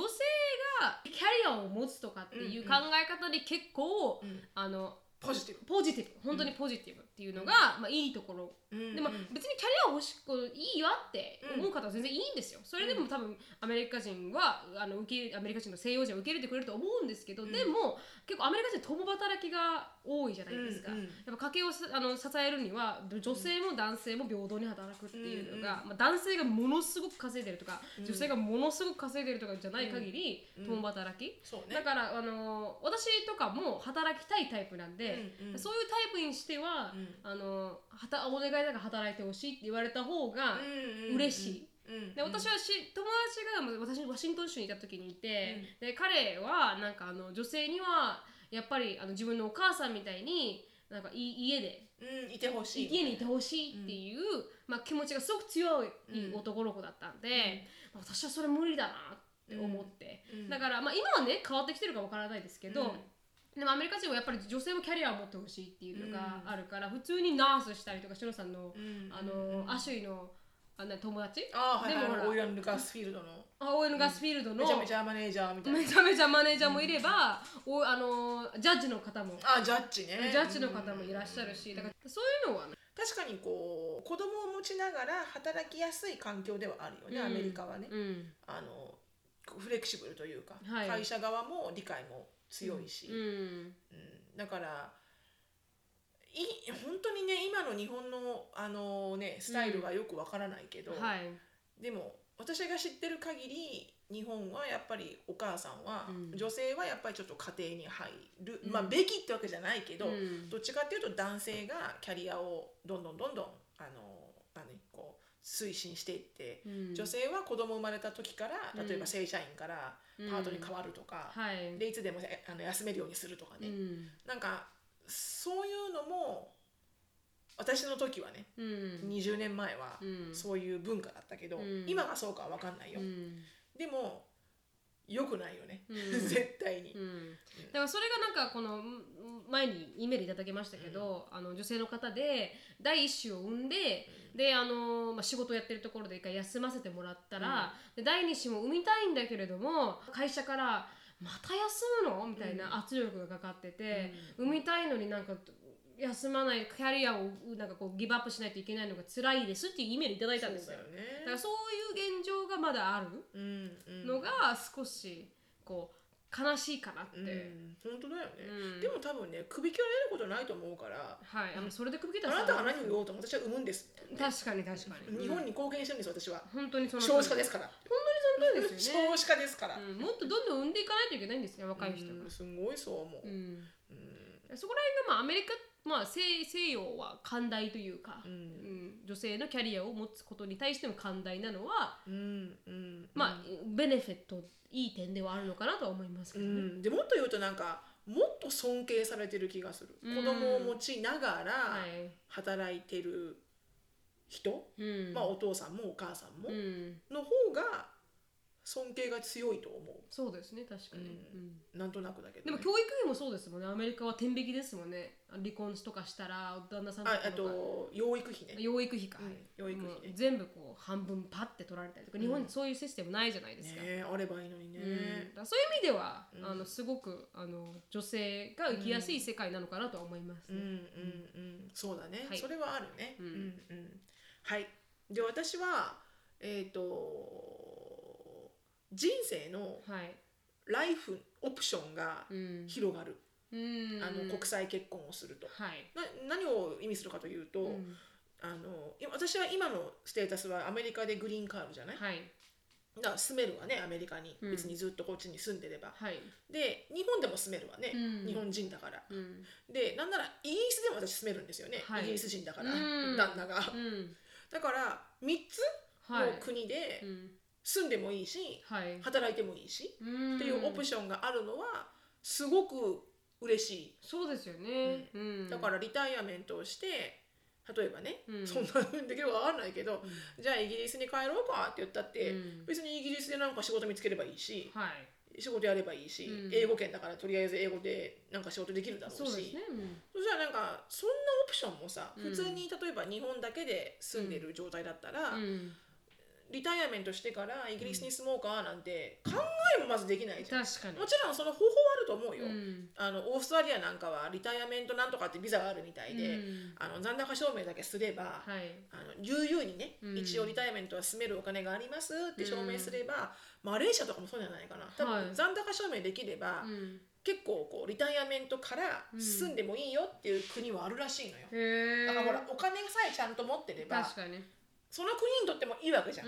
がキャリアを持つとかっていう考え方で結構、うんうん、あのポジティブポジティブ本当にポジティブっていうのが、うんまあ、いいところ、うん、でも別にキャリア欲しくいいわって思う方は全然いいんですよ。それでも多分アメリカ人はあの受けアメリカ人の西洋人は受け入れてくれると思うんですけど、うん、でも結構アメリカ人は共働きが多いじゃないですか、うんうん、やっぱ家計をあの支えるには女性も男性も平等に働くっていうのが、うんうんまあ、男性がものすごく稼いでるとか、うん、女性がものすごく稼いでるとかじゃない限り、うんうん、共働き、そうね、だからあの私とかも働きたいタイプなんで、うんうん、そういうタイプにしては、うん、あのはたお願いだから働いてほしいって言われた方が嬉しい、うんうんうんで私はし友達が私ワシントン州にいた時にいて、うん、で彼はなんかあの女性にはやっぱりあの自分のお母さんみたいになんかい家で、うん、いてほしい家にいてほしいっていう、うんまあ、気持ちがすごく強い男の子だったんで、うん、私はそれ無理だなって思って、うんうん、だから、まあ、今はね変わってきてるかわからないですけど、うんでもアメリカ人はやっぱり女性もキャリアを持ってほしいっていうのがあるから、うん、普通にナースしたりとかシロさんの、うん、あの、うん、アシュイのあの友達ああ、はいはい、でもほらオイランドガスフィールドのあオイランドガスフィールドの、うん、めちゃめちゃマネージャーみたいなめちゃめちゃマネージャーもいれば、うん、おあのジャッジの方もあジャッジねジャッジの方もいらっしゃるし、うん、だからそういうのはね確かにこう子供を持ちながら働きやすい環境ではあるよね、うん、アメリカはね、うん、あのフレキシブルというか、はい、会社側も理解も強いし、うんうん、だからい本当にね今の日本の、あのーね、スタイルはよくわからないけど、うんはい、でも私が知ってる限り日本はやっぱりお母さんは、うん、女性はやっぱりちょっと家庭に入る、うん、まあべきってわけじゃないけど、うん、どっちかっていうと男性がキャリアをどんどんどんどんあのー、何こう推進していって、うん、女性は子供生まれた時から例えば正社員からパートに変わるとか、うんはい、でいつでもあの休めるようにするとかね、うん、なんかそういうのも私の時はね、うん、にじゅうねんまえはそういう文化だったけど、うん、今がそうかは分かんないよ、うん、でも良くないよね、うん、絶対に、うん、だからそれがなんかこの前にイメールいただきましたけど、うん、あの女性の方で第一子を産んで、うん、であの、まあ、仕事をやってるところで一回休ませてもらったら、うん、で第二子も産みたいんだけれども会社からまた休むのみたいな圧力がかかってて、うん、産みたいのになんか休まないキャリアをなんかこうギブアップしないといけないのが辛いですっていうイメージいただいたんですよ。そうだよね。だからそういう現状がまだあるのが少しこう悲しいかなって、うん、本当だよね、うん、でも多分ね首切られることないと思うから、はい、あのそれで首切ったらあなたは何を言おうと私は産むんです、ね、確かに確かに日本に貢献してるんです私は本当にその少子化ですから本当にその通りですよね少子化ですから、うん、もっとどんどん産んでいかないといけないんですね若い人が、うん、すごいそう思う、うんうん、そこら辺がまあアメリカまあ、西, 西洋は寛大というか、うんうん、女性のキャリアを持つことに対しても寛大なのは、うんうん、まあベネフィットいい点ではあるのかなとは思いますけどね、うん、でもっと言うとなんかもっと尊敬されてる気がする、うん、子供を持ちながら働いてる人、うんまあ、お父さんもお母さんも、うん、の方が尊敬が強いと思う。そうですね、確かに、うんうん、なんとなくだけど、ね、でも教育費もそうですもんね。アメリカは天引きですもんね。離婚とかしたら旦那さんとか、あと養育費ね、養育費か、うん、養育費、ね、全部こう半分パッて取られたりとか、うん、日本にそういうシステムないじゃないですか、ね、あればいいのにね、うん、だそういう意味では、うん、あのすごくあの女性が生きやすい世界なのかなとは思いますね、うんうんうんうん、そうだね、はい、それはあるね、うんうんうん、はい。で私はえっ、ー、と人生のライフオプションが広がる、うん、あの国際結婚をすると、はい、な何を意味するかというと、うん、あの私は今のステータスはアメリカでグリーンカードじゃない、はい、だから住めるわねアメリカに、うん、別にずっとこっちに住んでれば、はい、で日本でも住めるわね、うん、日本人だから、うん、でなんならイギリスでも私住めるんですよね、はい、イギリス人だから、うん、旦那が、うん、だからみっつの国で、はい、うん、住んでもいいし、はい、働いてもいいしっていうオプションがあるのはすごく嬉しい。そうですよね、うんうん、だからリタイアメントをして例えばね、うん、そんなふうにできるか分かんないけど、うん、じゃあイギリスに帰ろうかって言ったって、うん、別にイギリスでなんか仕事見つければいいし、はい、仕事やればいいし、うん、英語圏だからとりあえず英語でなんか仕事できるだろうし、そうですね、うん、そしたらなんかそんなオプションもさ、普通に例えば日本だけで住んでる状態だったら、うんうん、リタイアメントしてからイギリスに住もうかなんて考えもまずできないじゃん。確かに、もちろんその方法はあると思うよ、うん、あのオーストラリアなんかはリタイアメントなんとかってビザがあるみたいで、うん、あの残高証明だけすれば、はい、あの悠々にね、うん、一応リタイアメントは住めるお金がありますって証明すれば、うん、マレーシアとかもそうじゃないかな、多分残高証明できれば、はい、結構こうリタイアメントから住んでもいいよっていう国はあるらしいのよ、うん、だからほらお金さえちゃんと持ってれば、確かにその国にとってもいいわけじゃん、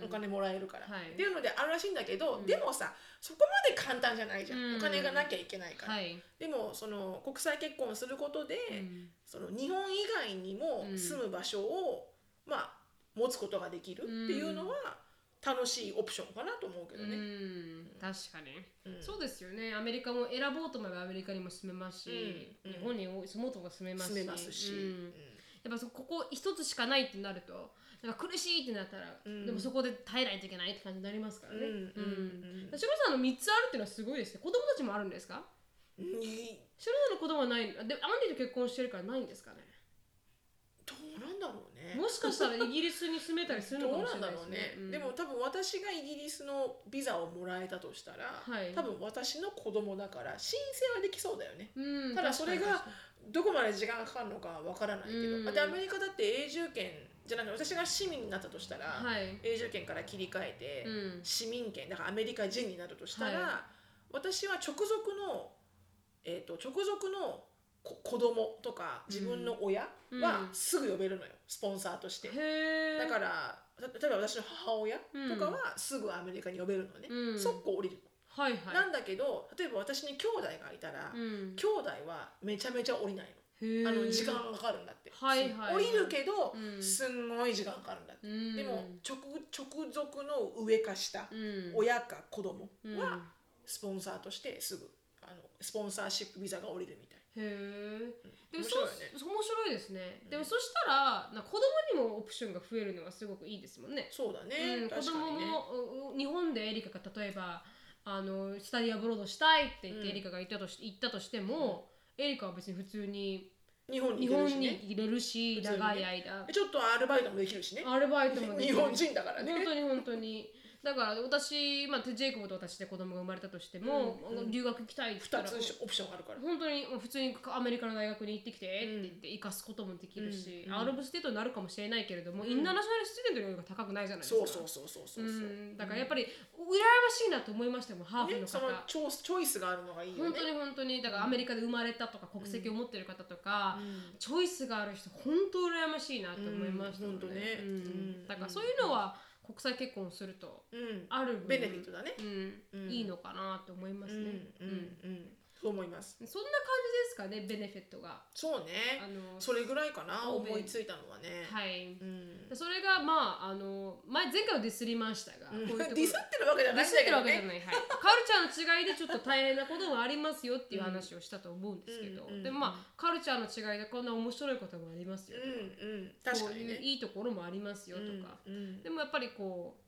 うん、お金もらえるから、はい、っていうのであるらしいんだけど、うん、でもさそこまで簡単じゃないじゃん、うん、お金がなきゃいけないから、はい、でもその国際結婚することで、うん、その日本以外にも住む場所を、うん、まあ持つことができるっていうのは楽しいオプションかなと思うけどね、うんうん、確かに、うん、そうですよね。アメリカも選ぼうと思えばアメリカにも住めますし、うん、日本に住もうとも住めますし、住めますし、うんうん、やっぱそここ一つしかないってなるとなんか苦しいってなったら、うん、でもそこで耐えないといけないって感じになりますからね。シロさんのみっつあるっていうのはすごいですね。子供たちもあるんですか？シロさんの子供はない。でアンディと結婚してるからないんですかね。どうなんだろうね。もしかしたらイギリスに住めたりするのかもしれないですね。どうなんだろうね、うん、でも多分私がイギリスのビザをもらえたとしたら、はい、多分私の子供だから申請はできそうだよね、うん、ただそれがどこまで時間がかかるのかわからないけど、うん、でアメリカだって永住権じゃなくて私が市民になったとしたら、はい、永住権から切り替えて、うん、市民権だからアメリカ人になるとしたら、はい、私は直属の、えーと、直属の子供とか自分の親はすぐ呼べるのよ、うん、スポンサーとして。へー、だから例えば私の母親とかはすぐアメリカに呼べるのね、うん、速攻降りるの、はいはい、なんだけど例えば私に兄弟がいたら、うん、兄弟はめちゃめちゃ降りないの。あの時間がかかるんだって、はいはい、降りるけど、うん、すんごい時間かかるんだって、うん、でも 直, 直属の上か下、うん、親か子供はスポンサーとしてすぐあのスポンサーシップビザが降りるみたい。へー、でも面白いね。そ面白いですね、うん、でもそしたらなんか子供にもオプションが増えるのはすごくいいですもんね。そうだね、うん、確かにね。子供も日本でエリカが例えばあのスタディアブロードしたいって言って、うん、エリカが言ったとし言ったとしても、うん、エリカは別に普通に日本に入れるし、長い間ちょっとアルバイトもできるしね。アルバイトもできる、日本人だからね。本当に本当にだから私、まあ、ジェイコブと私で子供が生まれたとしても、うん、留学行きたいって言ったらふたつオプションあるから、本当に普通にアメリカの大学に行ってきてって言って行かすこともできるし、うん、アラブステートになるかもしれないけれども、うん、インナーナショナルスチューデントの量が高くないじゃないですか。そうそうそうそうそう、うん、だからやっぱり羨ましいなと思いましたよ、ハーフの方、ね、そのチョ、チョイスがあるのがいいよね。本当に本当にだからアメリカで生まれたとか国籍を持ってる方とか、うん、チョイスがある人本当羨ましいなと思いました、ね、うん、本当ね、うん、だからそういうのは国際結婚するとある、うん、ベネフィットだね、うんうん、いいのかなと思いますね。うんうんうん、そう思います。そんな感じですかね、ベネフィットが。そうね。あのそれぐらいかな、思いついたのはね。はい。うん、それがまああの前前回はディスりましたが、うん、こういうディスってるわけじゃないんだけどね。ディスってるわけじゃない。はい、カルチャーの違いでちょっと大変なことがありますよっていう話をしたと思うんですけど、うん、でもまあカルチャーの違いでこんな面白いこともありますよとか、うんうん、確かにね、こういういいところもありますよとか、うんうん、でもやっぱりこう。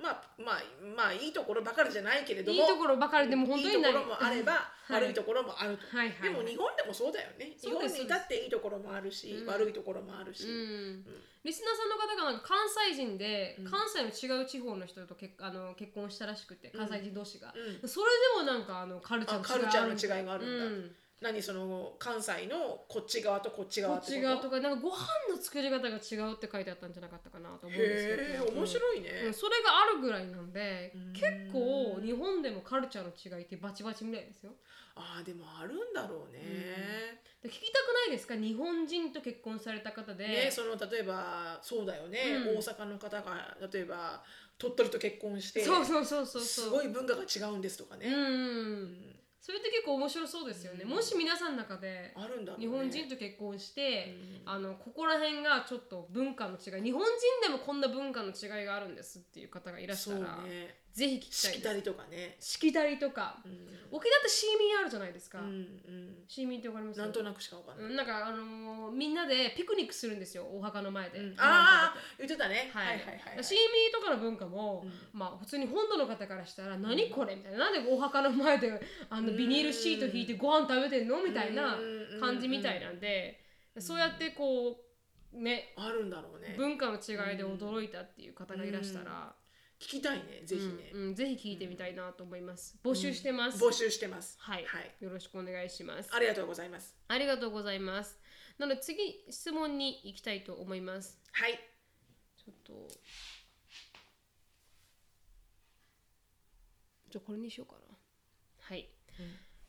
まあまあまあ、いいところばかりじゃないけれども、いいところばかりでも本当にいいところもあれば、うんはい、悪いところもあると、はいはいはい、でも日本でもそうだよね。日本にいたっていいところもあるし、うん、悪いところもあるし、うんうん、リスナーさんの方がなんか関西人で、うん、関西の違う地方の人と結あの結婚したらしくて、関西人同士が、うん、それでもなんかあのカルチャーの違いがあるんだ、うん何その関西のこっち側とこっち側ってこと？こっち側とかなんかご飯の作り方が違うって書いてあったんじゃなかったかなと思うんですけど、へー面白いね、うん、それがあるぐらいなんで結構日本でもカルチャーの違いってバチバチみたいですよ。あーでもあるんだろうね、うん、聞きたくないですか日本人と結婚された方で、ね、その例えばそうだよね、うん、大阪の方が例えば鳥取と結婚してそうそうそうそうすごい文化が違うんですとかね、うんうんそれって結構面白そうですよね、うん、もし皆さんの中で日本人と結婚してあ、ねうん、あのここら辺がちょっと文化の違い日本人でもこんな文化の違いがあるんですっていう方がいらっしゃったら、ね、ぜひ聞きたいです。しきたりとかねしきたりとか、うん、沖だってシーミーあるじゃないですか、うんうん、シーミーってわかりますか？なんとなくしかわかんないなんか、あのー、みんなでピクニックするんですよお墓の前で、うん、ああ言ってたね、はいはいはいはい、シーミーとかの文化も、うんまあ、普通に本土の方からしたら、うん、何これみたいななんでお墓の前であのビニールシート引いてご飯食べてんのみたいな感じみたいなんでそうやってこうねあるんだろうね文化の違いで驚いたっていう方がいらしたら聞きたいねぜひね、うんうん、ぜひ聞いてみたいなと思います募集してます、うん、募集してますはい、はい、よろしくお願いしますありがとうございますありがとうございますなので次質問に行きたいと思いますはいちょっとじゃあこれにしようかなはい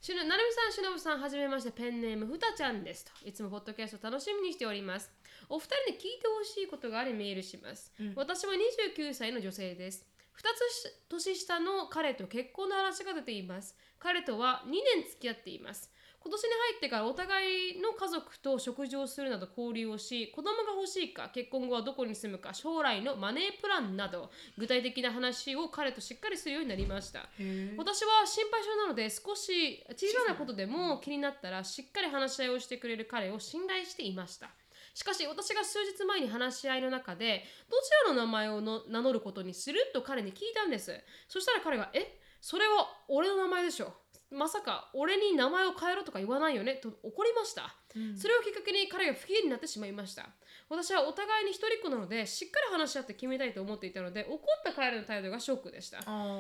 しのなるみさん、しのぶさん、はじめましてペンネームふたちゃんですといつもポッドキャスト楽しみにしておりますお二人に聞いてほしいことがありメールします、うん、私はにじゅうきゅうさいの女性ですふたつ年下の彼と結婚の話が出ています彼とはにねん付き合っています今年に入ってからお互いの家族と食事をするなど交流をし子供が欲しいか結婚後はどこに住むか将来のマネープランなど具体的な話を彼としっかりするようになりました私は心配性なので少し小さなことでも気になったらしっかり話し合いをしてくれる彼を信頼していましたしかし私が数日前に話し合いの中でどちらの名前をの名乗ることにすると彼に聞いたんですそしたら彼がえそれは俺の名前でしょまさか俺に名前を変えろとか言わないよねと怒りました、うん、それをきっかけに彼が不機嫌になってしまいました私はお互いに一人っ子なのでしっかり話し合って決めたいと思っていたので怒った彼の態度がショックでした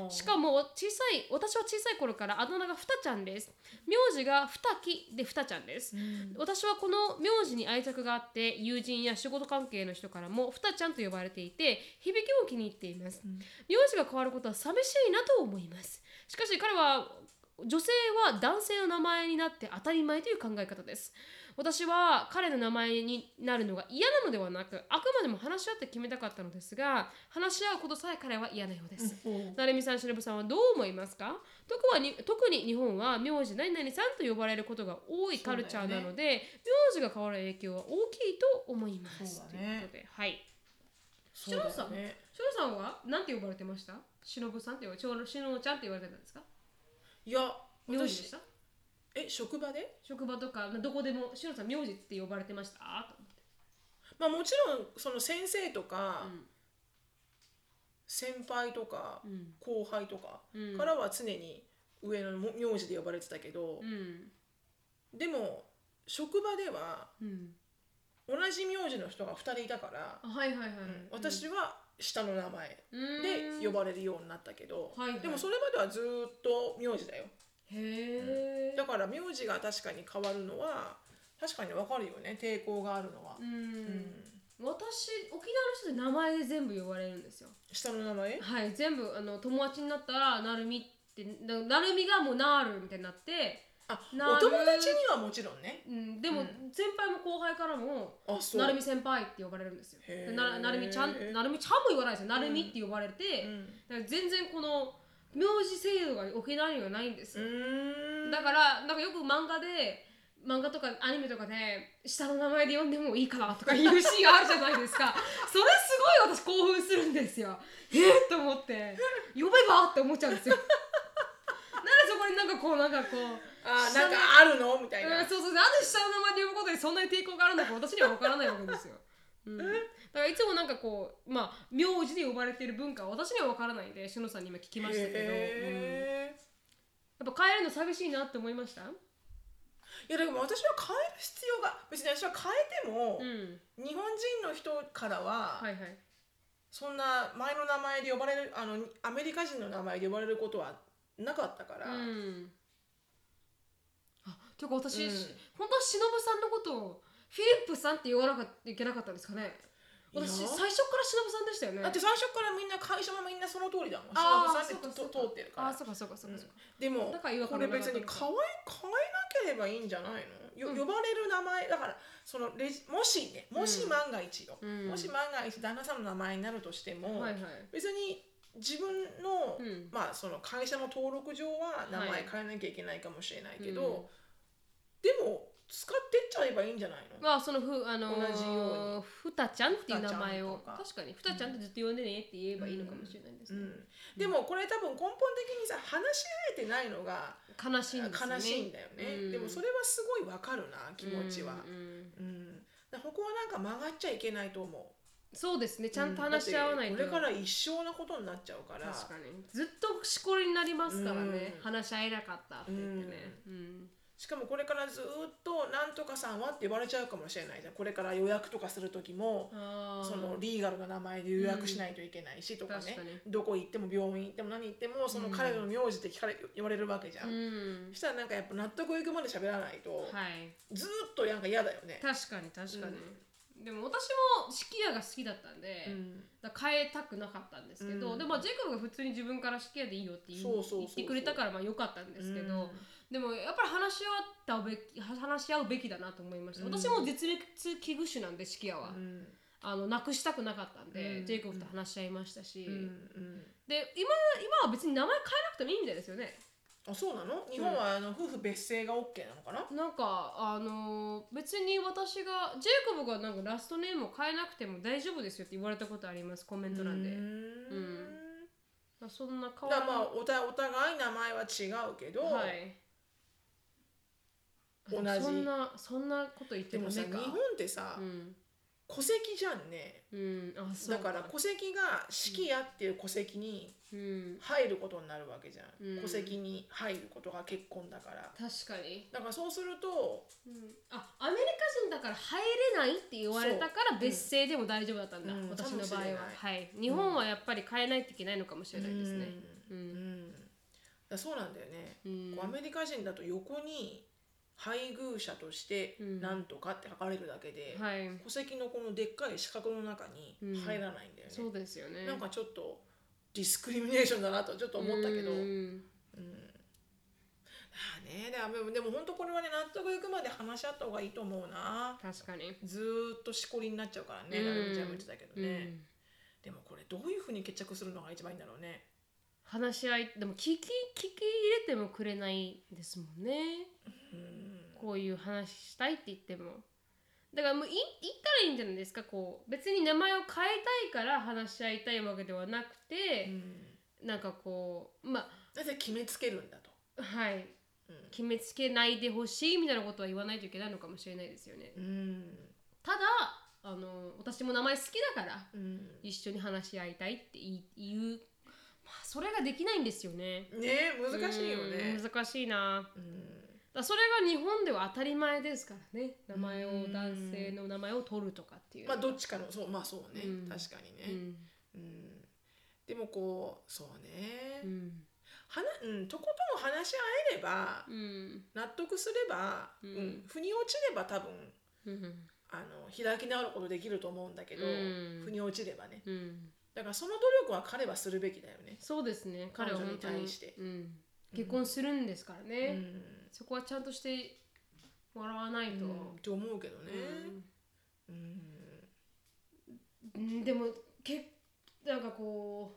しかも小さい私は小さい頃からあだ名がふたちゃんです名字がふたきでふたちゃんです、うん、私はこの名字に愛着があって友人や仕事関係の人からもふたちゃんと呼ばれていて響きを気に入っています、うん、名字が変わることは寂しいなと思いますしかし彼は女性は男性の名前になって当たり前という考え方です。私は彼の名前になるのが嫌なのではなく、あくまでも話し合って決めたかったのですが、話し合うことさえ彼は嫌なようです。なるみさん、しのぶさんはどう思いますか？特に、特に日本は名字何々さんと呼ばれることが多いカルチャーなので、ね、名字が変わる影響は大きいと思います。ということで、はい。しのぶさん、しのぶさんは何て呼ばれてました？しのぶさんって呼ばれ、しのぶちゃんって言われてたんですか？いや、名字でした？え、職場で？職場とか、どこでも、しのさん、名字って呼ばれてました？と思って。まあもちろん、その先生とか、うん、先輩とか、うん、後輩とかからは常に上の名字で呼ばれてたけど、うん、でも、職場では、うん、同じ名字の人がふたりいたから、はいはいはいうん、私は、下の名前で呼ばれるようになったけど、はいはい、でもそれまではずっと名字だよ。へー、うん、だから名字が確かに変わるのは確かに分かるよね、抵抗があるのは。うん、うん、私沖縄の人で名前で全部呼ばれるんですよ、下の名前。はい、全部あの友達になったらなるみってなるみがもうなるみたいになって、あ、お友達にはもちろんね、うん、でも先輩も後輩からも、うん、なるみ先輩って呼ばれるんですよ。 な, なるみちゃん、なるみちゃんも言わないですよ、なるみって呼ばれて、うん、だから全然この名字制度が沖縄にはないんですよ。だからなんかよく漫画で漫画とかアニメとかで下の名前で呼んでもいいからとかいうシーンがあるじゃないですかそれすごい私興奮するんですよ。えー、と思って呼べばって思っちゃうんですよそこになんかこうなんかこうあなんかあるのみたいな、うん、そうそう、なんで下の名前で呼ぶことにそんなに抵抗があるのか私には分からないわけですようん、だからいつもなんかこう、まあ、名字で呼ばれている文化は私には分からないんで、しのさんに今聞きましたけど、えーうん、やっぱ変えるの寂しいなって思いました？いやでも私は変える必要が、別に私は変えても、うん、日本人の人からは、はいはい、そんな前の名前で呼ばれる、あのアメリカ人の名前で呼ばれることはなかったから、うん、あ、てか私、うん、本当はしのぶさんのことをフィリップさんって言わなきゃいけなかったんですかね。私最初からしのぶさんでしたよね。だって最初からみんな会社もみんなその通りだもん。しのぶさんって通ってるから。あ、そうかそうかそうか。でもこれ別に変えなければいいんじゃないの？よ、うん、呼ばれる名前だからそのレジ、もしね、もし万が一よ、うん、もし万が一旦那さんの名前になるとしても、うん、はいはい、別に自分の、うん、まあその会社の登録上は名前変えなきゃいけないかもしれないけど、はい、うん、でも使ってっちゃえばいいんじゃないの？まあそのふ、あのー、同じようにふたちゃんっていう名前を、確かにふたちゃんってずっと呼んでねって言えばいいのかもしれないですね、うんうんうん、でもこれ多分根本的にさ、話し合えてないのが悲しいんですね、悲しいんだよね、うん、でもそれはすごいわかるな、気持ちは、うんうんうん、だからここはなんか曲がっちゃいけないと思う。そうですね、ちゃんと話し合わないと、うん、これから一生なことになっちゃうから。確かにずっとしこりになりますからね、うん、話し合えなかったって言ってね、うんうん、しかもこれからずっとなんとかさんはって言われちゃうかもしれないじゃん。これから予約とかする時もそのリーガルな名前で予約しないといけないしとかね、うん、どこ行っても病院行っても何行ってもその彼の名字って聞かれ、うん、言われるわけじゃん、うん、そしたらなんかやっぱ納得いくまで喋らないと、はい、ずっとなんか嫌だよね。確かに確かに、うん、でも私も式屋が好きだったんで、うん、だから変えたくなかったんですけど、うん、でもジェイコブが普通に自分から式屋でいいよって言ってくれたからまあ良かったんですけど、うん、でもやっぱり話し合ったべき、話し合うべきだなと思いました、うん、私も絶滅危惧種なんで、式屋は、うん、あのなくしたくなかったんで、うん、ジェイコブと話し合いましたし、うんうん、で 今, 今は別に名前変えなくてもいいんですよね。あ、そうなの？日本はあの、うん、夫婦別姓が OK なのかな。なんかあの別に私がジェイコブがなんかラストネームを変えなくても大丈夫ですよって言われたことあります、コメント欄で。うーん、うん、そんな変わらない。だからまあ お, たお互い名前は違うけど、はい、同じ。そんなそんなこと言ってもね。でもさ、日本ってさ、うん、戸籍じゃんね、うん、あ、そうか。だから戸籍が式屋っていう戸籍に入ることになるわけじゃん、うん、戸籍に入ることが結婚だから。確かに。だからそうすると、うん、あ、アメリカ人だから入れないって言われたから別姓でも大丈夫だったんだ、うん、私の場合は、はい、日本はやっぱり変えないといけないのかもしれないですね、うんうんうん、だそうなんだよね、うん、こうアメリカ人だと横に配偶者としてなんとかって書かれるだけで、うん、はい、戸籍のこのでっかい四角の中に入らないんだよね、うん、そうですよね。なんかちょっとディスクリミネーションだなとちょっと思ったけど、うん、うん、あね、でも本当これはね、納得いくまで話し合った方がいいと思うな。確かにずっとしこりになっちゃうからね、なるみちゃんも言ってたけどね、うん、でもこれどういうふうに決着するのが一番いいんだろうね。話し合い、でも聞き、聞き入れてもくれないですもんね、うん、こういう話したいって言っても。だからもう言ったらいいんじゃないですか。こう別に名前を変えたいから話し合いたいわけではなくて、うん、なんかこう、まあなぜ決めつけるんだと、はい、うん、決めつけないでほしいみたいなことは言わないといけないのかもしれないですよね、うん、ただあの私も名前好きだから、うん、一緒に話し合いたいって言う、まあ、それができないんですよね。ね、難しいよね、うん、難しいな、うん、だそれが日本では当たり前ですからね、名前を、男性の名前を取るとかっていう、まあどっちかの、そう、まあそうね、うん、確かにね、うんうん、でもこうそうね、うん、はな、うん、とことん話し合えれば、うん、納得すれば、うんうん、腑に落ちれば多分、うん、あの開き直ることできると思うんだけど、うん、腑に落ちればね、うん、だからその努力は彼はするべきだよね。そうですね、彼は本当に彼女に対して、うん、結婚するんですからね、うん、そこはちゃんとしてもらわないと、うん、って思うけどね、うんうん、でもけなんかこ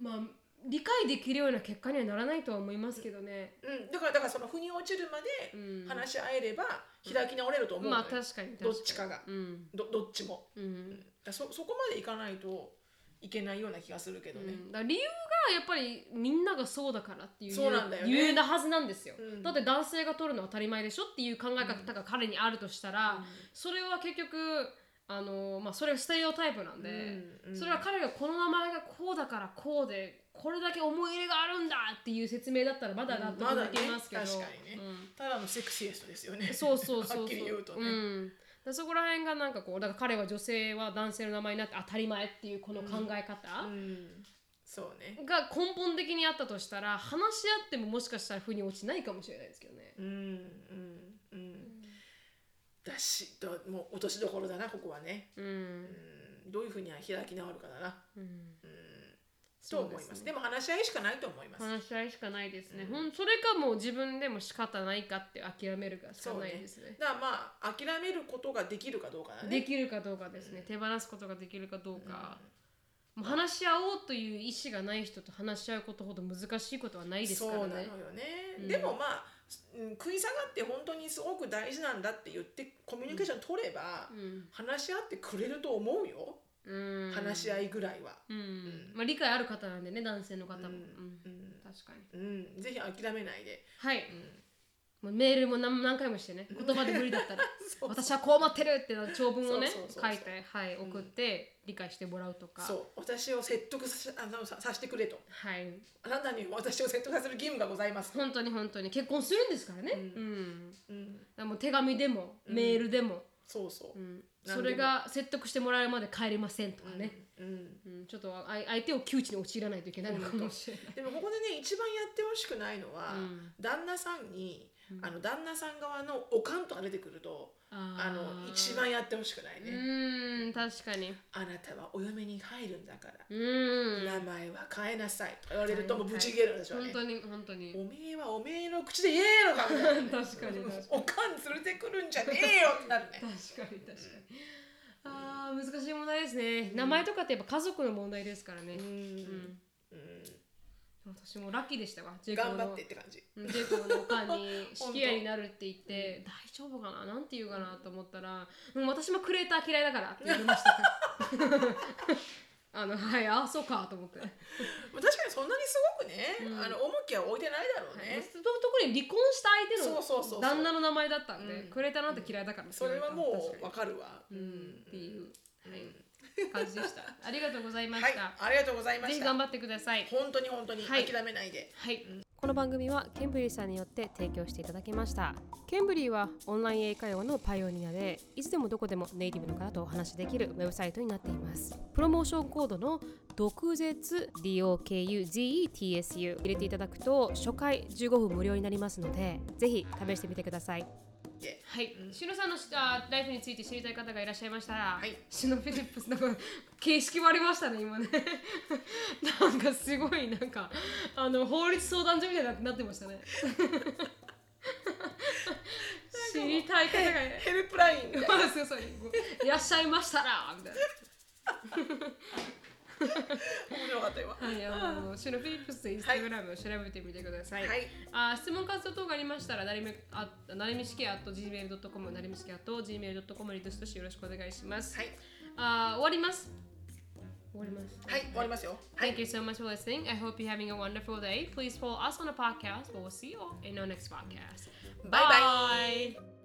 う、まあ理解できるような結果にはならないとは思いますけどね、うん、だからだからその腑に落ちるまで話し合えれば開き直れると思う、うん、まあ確かに確かに、どっちかが、うん、ど, どっちも、うん、だ そ, そこまでいかないといけないような気がするけどね、うん、だ理由がやっぱりみんながそうだからっていう理由 な,、ね、理由なはずなんですよ、うん、だって男性が取るのは当たり前でしょっていう考え方が彼にあるとしたら、うん、それは結局あのまあ、それはステレオタイプなんで、うんうん、それは彼がこの名前がこうだからこうでこれだけ思い入れがあるんだっていう説明だったらまだ納得できますけど、うんまだね、確かにね、うん、ただのセクシー人ですよね。そうそうそうそうはっきり言うとね、うん、だそこら辺がなんかこうだから彼は女性は男性の名前になって当たり前っていうこの考え方、うんうんそうね、が根本的にあったとしたら話し合ってももしかしたら腑に落ちないかもしれないですけどね。うんうんうんだしどもう落としどころだなここはね、うんうん、どういうふうには開き直るかだな、うんうん、と思います。 で, す、ね、でも話し合いしかないと思います。話し合いしかないですね、うん、それかもう自分でも仕方ないかって諦めるかしかないです ね, ねだからまあ諦めることができるかどうかだね。できるかどうかですね、うん、手放すことができるかどうか、うん、もう話し合おうという意思がない人と話し合うことほど難しいことはないですからね。そうなのよね、うん、でもまあ食い下がって本当にすごく大事なんだって言ってコミュニケーション取れば話し合ってくれると思うよ、うん、話し合いぐらいは、うんうんまあ、理解ある方なんでね男性の方も、うんうん、確かに、うん、ぜひ諦めないではい、うん、もうメールも 何, 何回もしてね言葉で無理だったらそうそう私はこう思ってるって長文をねそうそうそうそう書いて、はい、送って、うん理解してもらうとかそう私を説得 さ, あの さ, させてくれと、はい、あなたに私を説得させる義務がございます。本当に本当に結婚するんですからね、うんうん、だもう手紙でも、うん、メールでもそうそう、うん、それが説得してもらえるまで帰れませんとかね、うんうんうん、ちょっと相手を窮地に陥らないといけないのかもしれない、うん、でもここでね一番やってほしくないのは、うん、旦那さんに、うん、あの旦那さん側のおかんとか出てくるとあの一番やってほしくないね。うん確かにあなたはお嫁に入るんだからうん名前は変えなさいとか言われるともうぶち切れるでしょうね。本当に本当におめえはおめえの口で言えのかみたいな、ね、確かに確かにおかん連れてくるんじゃねえよってなるね確かに確かにあー難しい問題ですね、うん、名前とかってやっぱ家族の問題ですからね。うんうん、うん私もラッキーでしたわ。ジェイコの頑張ってって感じ。ジェイコのおかんに式屋になるって言って、うん、大丈夫かななんて言うかなと思ったら、うん、私もクレーター嫌いだからって言いました。あのはいあそうかと思って。確かにそんなにすごくね、うん、あの重きは置いてないだろうね。はい、特に離婚した相手の旦那の名前だったんで、そうそうそうそうクレーターなんて嫌いだから、うん。それはもうわかるわ。うんっていうはい。うん感じでした。ありがとうございました。はい、ありがとうございました。ぜひ頑張ってください。本当に本当に諦めないで。はい。はいうん、この番組はケンブリーさんによって提供していただきました。ケンブリーはオンライン英会話のパイオニアで、いつでもどこでもネイティブの方とお話しできるウェブサイトになっています。プロモーションコードのDOKUZETSU D-O-K-U-Z-E-T-S-U 入れていただくと初回じゅうごふん無料になりますので、ぜひ試してみてください。はい、うん、シュノさんのあライフについて知りたい方がいらっしゃいましたら、はい、シュノフィリップスの形式もありましたね今ねなんかすごいなんかあの法律相談所みたいになってましたね知りたい方がヘルプラインみたいなそうそういらっしゃいましたらみたいな面白かったよ、はい、あのシュノフィリップスでインスタグラムを調べてみてください、はい、あ質問活動等がありましたらなりみしきあと ジーメールドットコム なりみしきあと ジーメールドットコム にどしどしよろしくお願いします、はい、あ終わります終わりますはい終わりますよ、はい、Thank you so much for listening. I hope you're having a wonderful day. Please follow us on the podcast. We'll see you in our next podcast. Bye bye, bye.